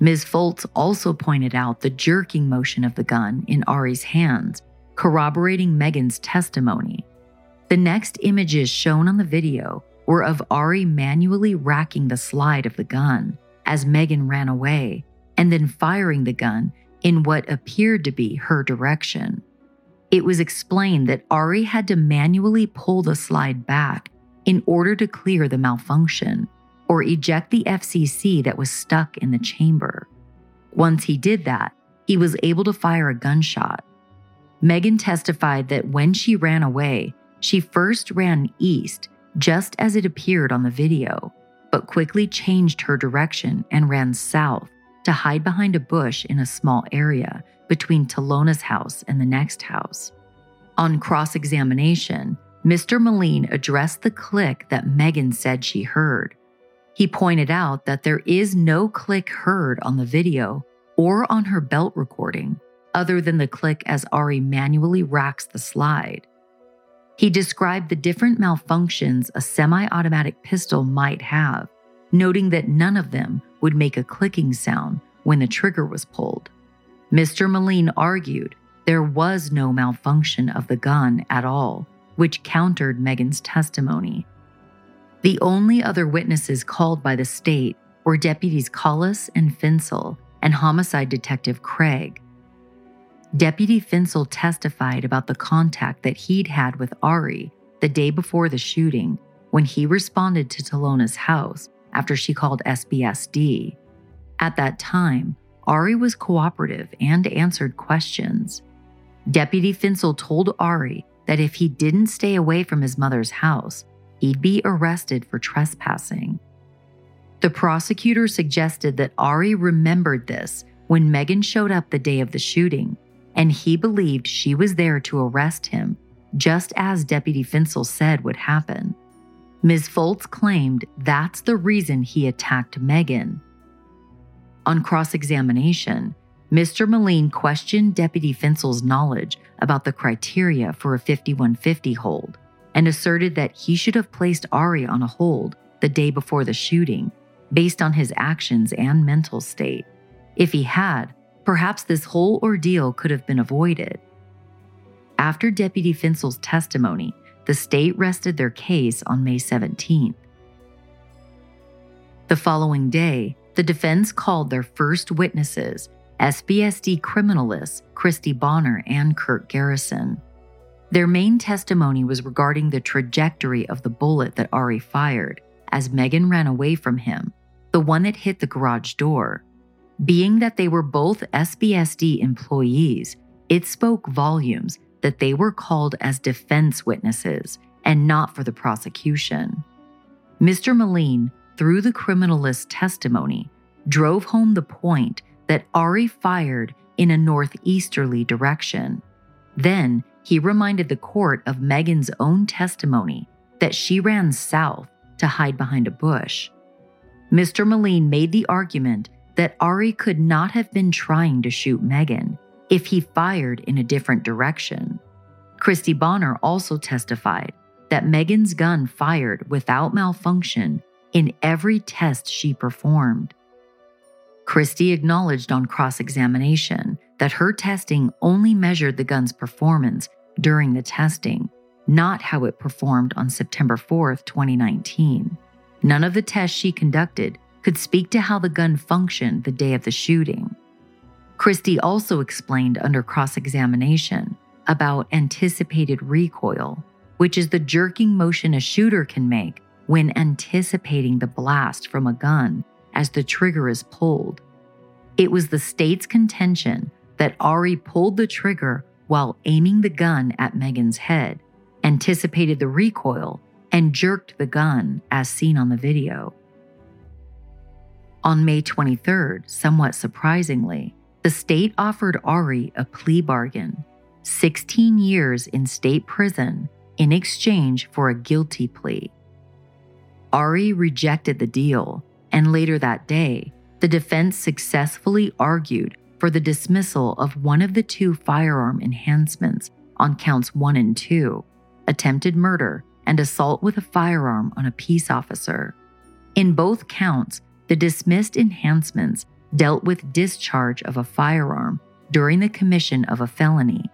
Ms. Foltz also pointed out the jerking motion of the gun in Ari's hands, corroborating Meagan's testimony. The next images shown on the video were of Ari manually racking the slide of the gun as Meagan ran away, and then firing the gun in what appeared to be her direction. It was explained that Ari had to manually pull the slide back in order to clear the malfunction or eject the FCC that was stuck in the chamber. Once he did that, he was able to fire a gunshot. Meagan testified that when she ran away, she first ran east, just as it appeared on the video, but quickly changed her direction and ran south to hide behind a bush in a small area between Talona's house and the next house. On cross-examination, Mr. Maleen addressed the click that Meagan said she heard. He pointed out that there is no click heard on the video or on her belt recording, other than the click as Ari manually racks the slide. He described the different malfunctions a semi-automatic pistol might have, noting that none of them would make a clicking sound when the trigger was pulled. Mr. Maleen argued there was no malfunction of the gun at all, which countered Meagan's testimony. The only other witnesses called by the state were Deputies Collis and Finsel and Homicide Detective Craig. Deputy Finsel testified about the contact that he'd had with Ari the day before the shooting when he responded to Talona's house after she called SBSD. At that time, Ari was cooperative and answered questions. Deputy Finsel told Ari that if he didn't stay away from his mother's house, he'd be arrested for trespassing. The prosecutor suggested that Ari remembered this when Meagan showed up the day of the shooting, and he believed she was there to arrest him, just as Deputy Finsel said would happen. Ms. Foltz claimed that's the reason he attacked Meagan. On cross-examination, Mr. Maleen questioned Deputy Finsel's knowledge about the criteria for a 5150 hold and asserted that he should have placed Ari on a hold the day before the shooting, based on his actions and mental state. If he had, perhaps this whole ordeal could have been avoided. After Deputy Finsel's testimony, the state rested their case on May 17th. The following day, the defense called their first witnesses, SBSD criminalists Christy Bonner and Kirk Garrison. Their main testimony was regarding the trajectory of the bullet that Ari fired as Meagan ran away from him, the one that hit the garage door. Being that they were both SBSD employees, it spoke volumes that they were called as defense witnesses and not for the prosecution. Mr. Maleen, through the criminalist's testimony, drove home the point that Ari fired in a northeasterly direction. Then he reminded the court of Meagan's own testimony that she ran south to hide behind a bush. Mr. Maleen made the argument that Ari could not have been trying to shoot Meagan if he fired in a different direction. Christy Bonner also testified that Meagan's gun fired without malfunction in every test she performed. Christy acknowledged on cross-examination that her testing only measured the gun's performance during the testing, not how it performed on September 4th, 2019. None of the tests she conducted could speak to how the gun functioned the day of the shooting. Christy also explained under cross-examination about anticipated recoil, which is the jerking motion a shooter can make when anticipating the blast from a gun as the trigger is pulled. It was the state's contention that Ari pulled the trigger while aiming the gun at Meagan's head, anticipated the recoil, and jerked the gun as seen on the video. On May 23rd, somewhat surprisingly, the state offered Ari a plea bargain, 16 years in state prison in exchange for a guilty plea. Ari rejected the deal, and later that day, the defense successfully argued for the dismissal of one of the two firearm enhancements on counts 1 and 2, attempted murder and assault with a firearm on a peace officer. In both counts, the dismissed enhancements dealt with discharge of a firearm during the commission of a felony.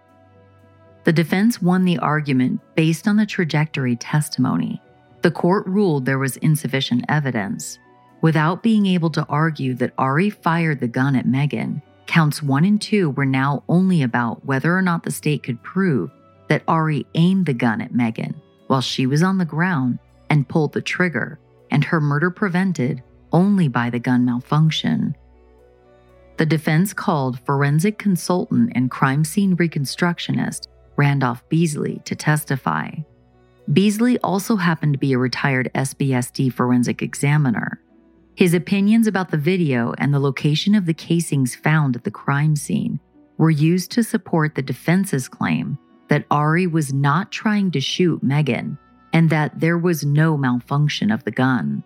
The defense won the argument based on the trajectory testimony. The court ruled there was insufficient evidence. Without being able to argue that Ari fired the gun at Meagan, counts 1 and 2 were now only about whether or not the state could prove that Ari aimed the gun at Meagan while she was on the ground and pulled the trigger, and her murder prevented only by the gun malfunction. The defense called forensic consultant and crime scene reconstructionist Randolph Beasley to testify. Beasley also happened to be a retired SBSD forensic examiner. His opinions about the video and the location of the casings found at the crime scene were used to support the defense's claim that Ari was not trying to shoot Meagan and that there was no malfunction of the gun.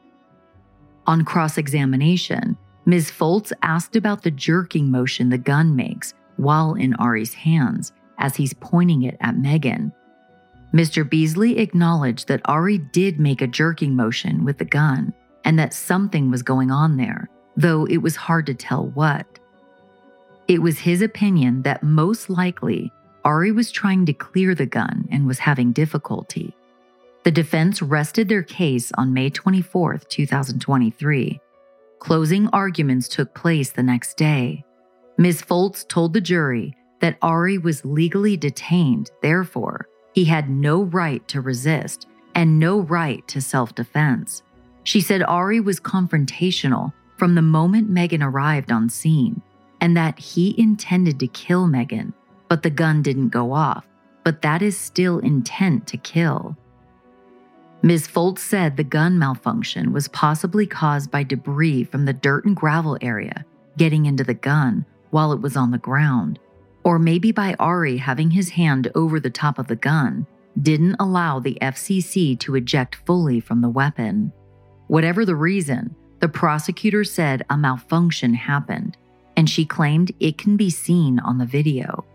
On cross-examination, Ms. Foltz asked about the jerking motion the gun makes while in Ari's hands as he's pointing it at Meagan. Mr. Beasley acknowledged that Ari did make a jerking motion with the gun and that something was going on there, though it was hard to tell what. It was his opinion that most likely Ari was trying to clear the gun and was having difficulty. The defense rested their case on May 24, 2023. Closing arguments took place the next day. Ms. Foltz told the jury that Ari was legally detained, therefore, he had no right to resist and no right to self-defense. She said Ari was confrontational from the moment Meagan arrived on scene and that he intended to kill Meagan, but the gun didn't go off, but that is still intent to kill. Ms. Foltz said the gun malfunction was possibly caused by debris from the dirt and gravel area getting into the gun while it was on the ground, or maybe by Ari having his hand over the top of the gun didn't allow the FCC to eject fully from the weapon. Whatever the reason, the prosecutor said a malfunction happened, and she claimed it can be seen on the video.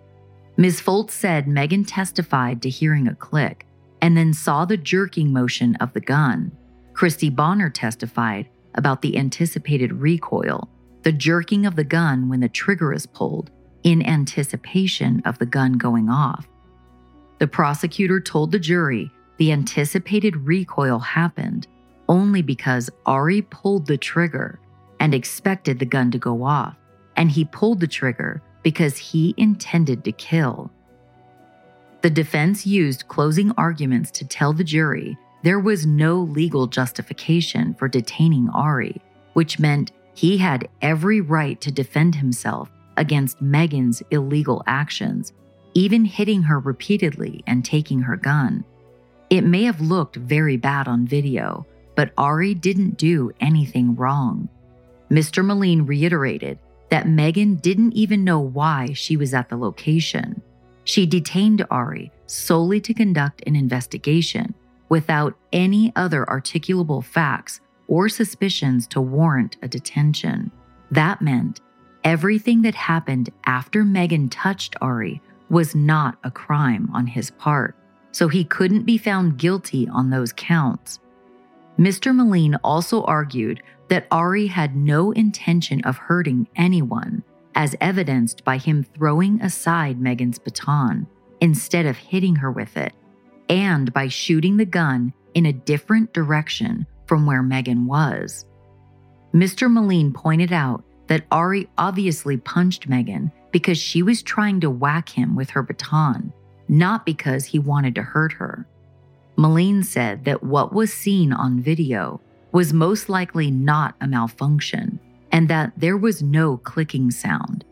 Ms. Foltz said Meagan testified to hearing a click and then saw the jerking motion of the gun. Christy Bonner testified about the anticipated recoil, the jerking of the gun when the trigger is pulled in anticipation of the gun going off. The prosecutor told the jury the anticipated recoil happened only because Ari pulled the trigger and expected the gun to go off, and he pulled the trigger because he intended to kill. The defense used closing arguments to tell the jury there was no legal justification for detaining Ari, which meant he had every right to defend himself against Meagan's illegal actions, even hitting her repeatedly and taking her gun. It may have looked very bad on video, but Ari didn't do anything wrong. Mr. Maleen reiterated that Meagan didn't even know why she was at the location. She detained Ari solely to conduct an investigation without any other articulable facts or suspicions to warrant a detention. That meant everything that happened after Meagan touched Ari was not a crime on his part, so he couldn't be found guilty on those counts. Mr. Maleen also argued that Ari had no intention of hurting anyone, as evidenced by him throwing aside Meagan's baton instead of hitting her with it, and by shooting the gun in a different direction from where Meagan was. Mr. Maleen pointed out that Ari obviously punched Meagan because she was trying to whack him with her baton, not because he wanted to hurt her. Maleen said that what was seen on video was most likely not a malfunction and that there was no clicking sound.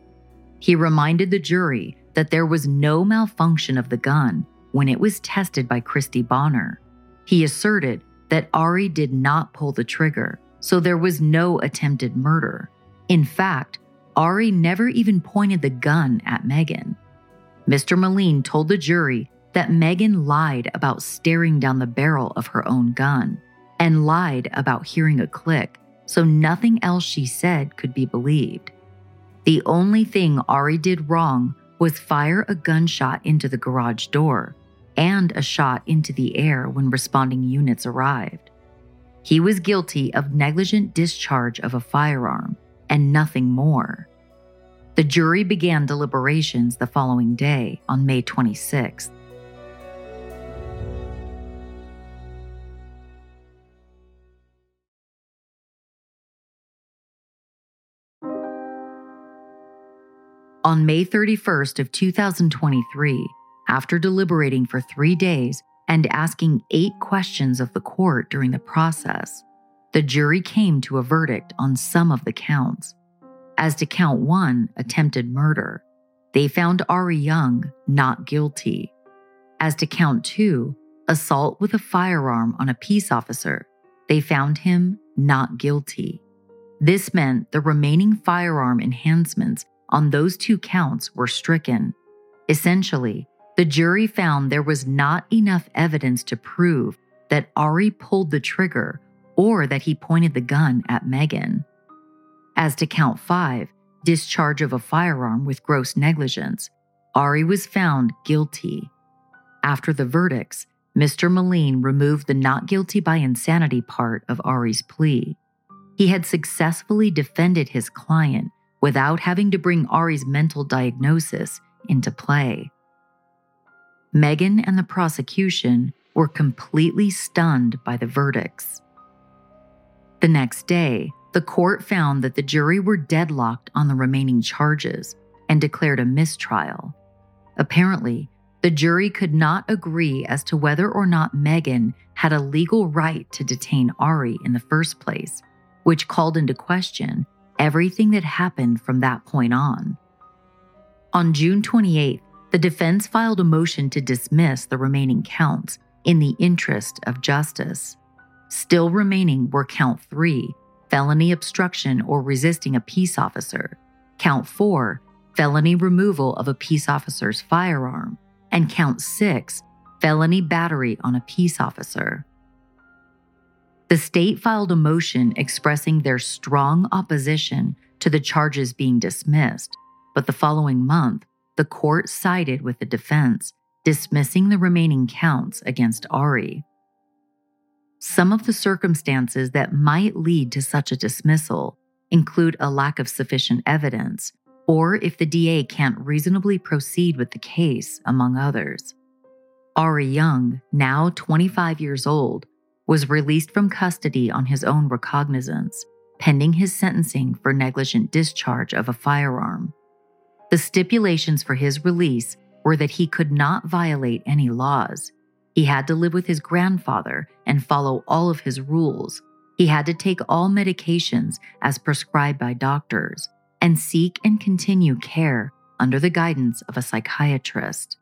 He reminded the jury that there was no malfunction of the gun when it was tested by Christy Bonner. He asserted that Ari did not pull the trigger, so there was no attempted murder. In fact, Ari never even pointed the gun at Meagan. Mr. Maleen told the jury that Meagan lied about staring down the barrel of her own gun and lied about hearing a click, so nothing else she said could be believed. The only thing Ari did wrong was fire a gunshot into the garage door and a shot into the air when responding units arrived. He was guilty of negligent discharge of a firearm and nothing more. The jury began deliberations the following day on May 26th. On May 31st of 2023, after deliberating for 3 days and asking 8 questions of the court during the process, the jury came to a verdict on some of the counts. As to count 1, attempted murder, they found Ari Young not guilty. As to count 2, assault with a firearm on a peace officer, they found him not guilty. This meant the remaining firearm enhancements on those 2 counts were stricken. Essentially, the jury found there was not enough evidence to prove that Ari pulled the trigger or that he pointed the gun at Meagan. As to count 5, discharge of a firearm with gross negligence, Ari was found guilty. After the verdicts, Mr. Maleen removed the not guilty by insanity part of Ari's plea. He had successfully defended his client without having to bring Ari's mental diagnosis into play. Meagan and the prosecution were completely stunned by the verdicts. The next day, the court found that the jury were deadlocked on the remaining charges and declared a mistrial. Apparently, the jury could not agree as to whether or not Meagan had a legal right to detain Ari in the first place, which called into question everything that happened from that point on. On June 28th, the defense filed a motion to dismiss the remaining counts in the interest of justice. Still remaining were count 3, felony obstruction or resisting a peace officer, count 4, felony removal of a peace officer's firearm, and count 6, felony battery on a peace officer. The state filed a motion expressing their strong opposition to the charges being dismissed, but the following month, the court sided with the defense, dismissing the remaining counts against Ari. Some of the circumstances that might lead to such a dismissal include a lack of sufficient evidence, or if the DA can't reasonably proceed with the case, among others. Ari Young, now 25 years old, was released from custody on his own recognizance, pending his sentencing for negligent discharge of a firearm. The stipulations for his release were that he could not violate any laws. He had to live with his grandfather and follow all of his rules. He had to take all medications as prescribed by doctors and seek and continue care under the guidance of a psychiatrist.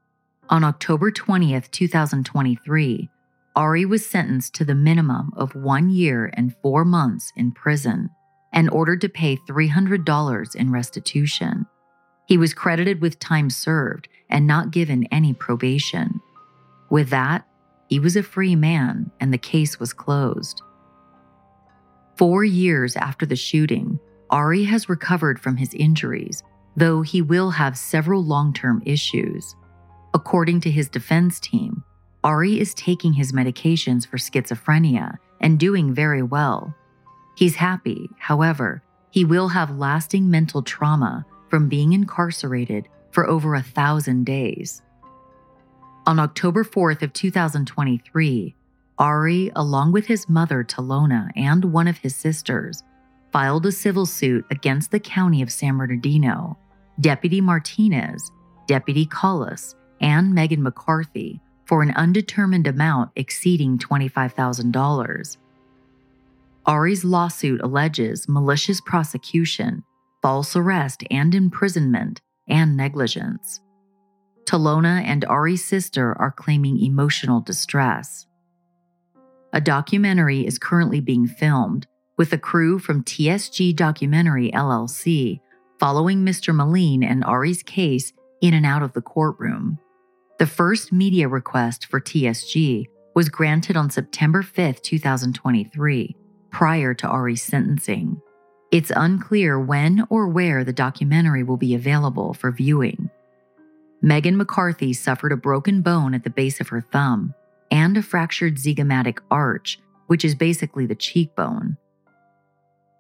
On October 20th, 2023, Ari was sentenced to the minimum of 1 year and 4 months in prison and ordered to pay $300 in restitution. He was credited with time served and not given any probation. With that, he was a free man and the case was closed. 4 years after the shooting, Ari has recovered from his injuries, though he will have several long-term issues. According to his defense team, Ari is taking his medications for schizophrenia and doing very well. He's happy, however, he will have lasting mental trauma from being incarcerated for over 1,000 days. On October 4th of 2023, Ari, along with his mother Talona and one of his sisters, filed a civil suit against the County of San Bernardino, Deputy Martinez, Deputy Collis, and Meagan McCarthy for an undetermined amount exceeding $25,000. Ari's lawsuit alleges malicious prosecution, false arrest and imprisonment, and negligence. Talona and Ari's sister are claiming emotional distress. A documentary is currently being filmed with a crew from TSG Documentary LLC following Mr. Maleen and Ari's case in and out of the courtroom. The first media request for TSG was granted on September 5th, 2023, prior to Ari's sentencing. It's unclear when or where the documentary will be available for viewing. Meagan McCarthy suffered a broken bone at the base of her thumb and a fractured zygomatic arch, which is basically the cheekbone.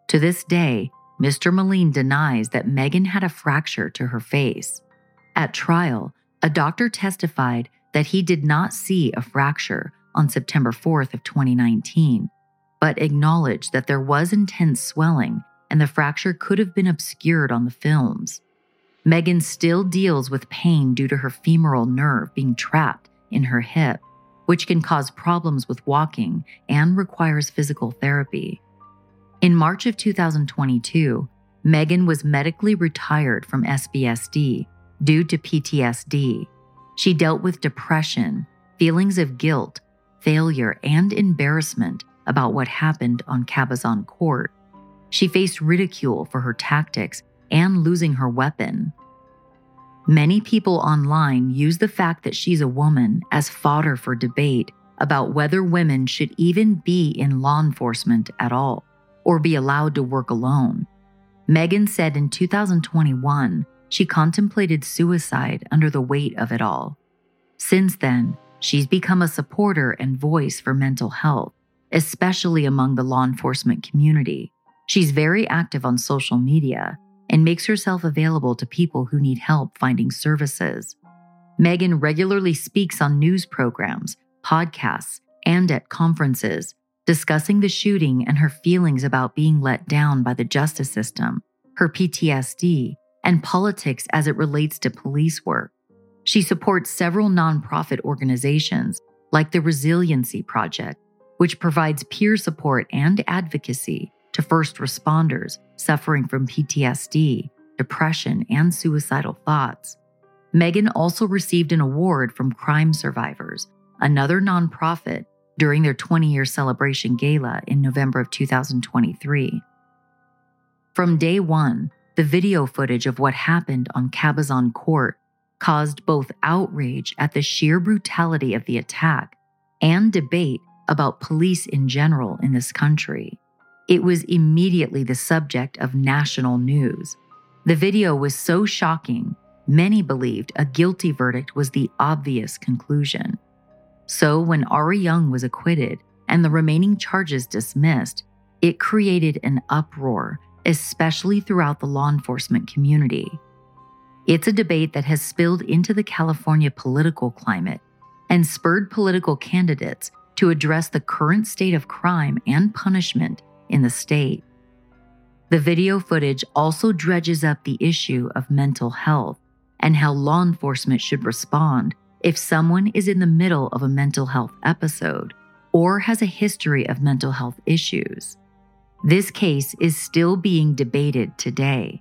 To this day, Mr. Maleen denies that Meagan had a fracture to her face. At trial, a doctor testified that he did not see a fracture on September 4th of 2019, but acknowledged that there was intense swelling and the fracture could have been obscured on the films. Meagan still deals with pain due to her femoral nerve being trapped in her hip, which can cause problems with walking and requires physical therapy. In March of 2022, Meagan was medically retired from SBSD due to PTSD. She dealt with depression, feelings of guilt, failure, and embarrassment about what happened on Cabazon Court. She faced ridicule for her tactics and losing her weapon. Many people online use the fact that she's a woman as fodder for debate about whether women should even be in law enforcement at all or be allowed to work alone. Meagan said in 2021, she contemplated suicide under the weight of it all. Since then, she's become a supporter and voice for mental health, especially among the law enforcement community. She's very active on social media and makes herself available to people who need help finding services. Meagan regularly speaks on news programs, podcasts, and at conferences, discussing the shooting and her feelings about being let down by the justice system, her PTSD, and politics as it relates to police work. She supports several nonprofit organizations like the Resiliency Project, which provides peer support and advocacy to first responders suffering from PTSD, depression, and suicidal thoughts. Meagan also received an award from Crime Survivors, another nonprofit, during their 20-year celebration gala in November of 2023. From day one, the video footage of what happened on Cabazon Court caused both outrage at the sheer brutality of the attack and debate about police in general in this country. It was immediately the subject of national news. The video was so shocking, many believed a guilty verdict was the obvious conclusion. So when Ari Young was acquitted and the remaining charges dismissed, it created an uproar, especially throughout the law enforcement community. It's a debate that has spilled into the California political climate and spurred political candidates to address the current state of crime and punishment in the state. The video footage also dredges up the issue of mental health and how law enforcement should respond if someone is in the middle of a mental health episode or has a history of mental health issues. This case is still being debated today.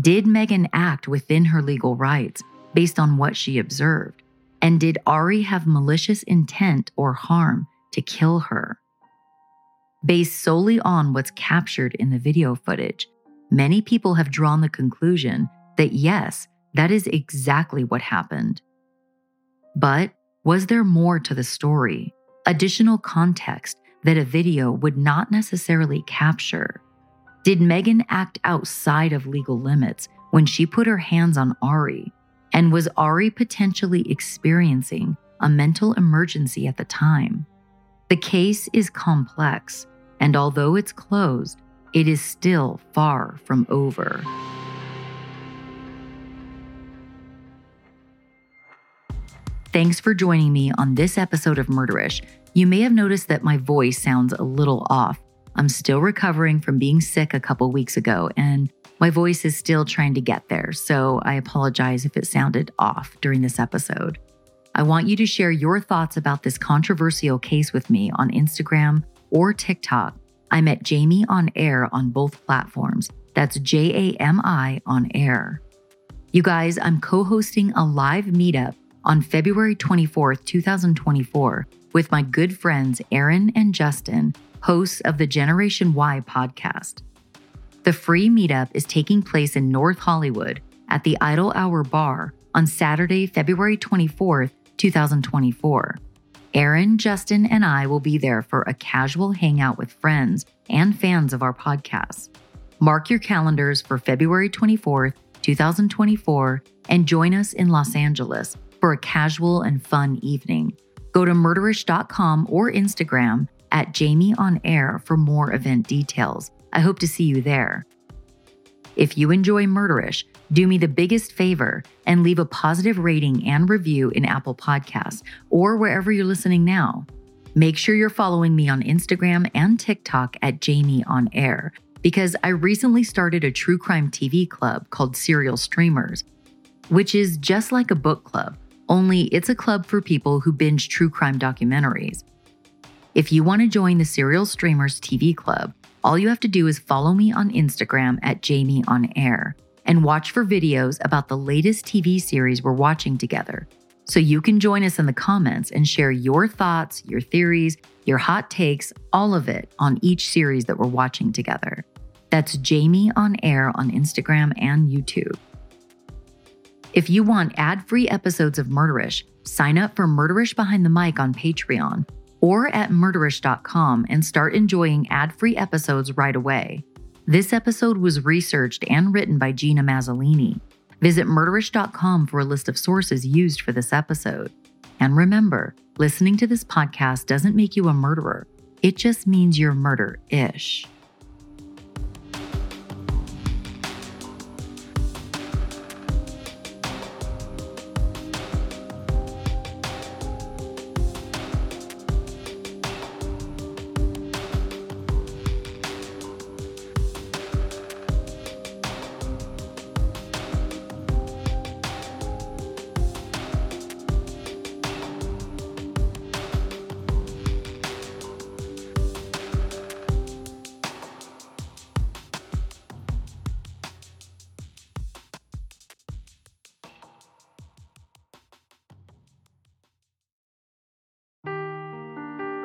Did Meagan act within her legal rights based on what she observed? And did Ari have malicious intent or harm to kill her? Based solely on what's captured in the video footage, many people have drawn the conclusion that yes, that is exactly what happened. But was there more to the story? Additional context that a video would not necessarily capture? Did Meagan act outside of legal limits when she put her hands on Ari? And was Ari potentially experiencing a mental emergency at the time? The case is complex, and although it's closed, it is still far from over. Thanks for joining me on this episode of Murderish. You may have noticed that my voice sounds a little off. I'm still recovering from being sick a couple weeks ago, and my voice is still trying to get there, so I apologize if it sounded off during this episode. I want you to share your thoughts about this controversial case with me on Instagram or TikTok. I'm at JamiOnAir on both platforms. That's JAMI on air. You guys, I'm co-hosting a live meetup on February 24th, 2024 with my good friends Aaron and Justin, hosts of the Generation Y podcast. The free meetup is taking place in North Hollywood at the Idle Hour Bar on Saturday, February 24th, 2024. Aaron, Justin, and I will be there for a casual hangout with friends and fans of our podcast. Mark your calendars for February 24th, 2024, and join us in Los Angeles for a casual and fun evening. Go to murderish.com or Instagram at JamiOnAir for more event details. I hope to see you there. If you enjoy Murderish, do me the biggest favor and leave a positive rating and review in Apple Podcasts or wherever you're listening now. Make sure you're following me on Instagram and TikTok at JamiOnAir, because I recently started a true crime TV club called Serial Streamers, which is just like a book club, only it's a club for people who binge true crime documentaries. If you want to join the Serial Streamers TV club, all you have to do is follow me on Instagram at JamiOnAir and watch for videos about the latest TV series we're watching together. So you can join us in the comments and share your thoughts, your theories, your hot takes, all of it on each series that we're watching together. That's JamiOnAir on Instagram and YouTube. If you want ad-free episodes of Murderish, sign up for Murderish Behind the Mic on Patreon or at murderish.com and start enjoying ad-free episodes right away. This episode was researched and written by Gina Mazzolini. Visit Murderish.com for a list of sources used for this episode. And remember, listening to this podcast doesn't make you a murderer. It just means you're murder-ish.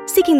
Seeking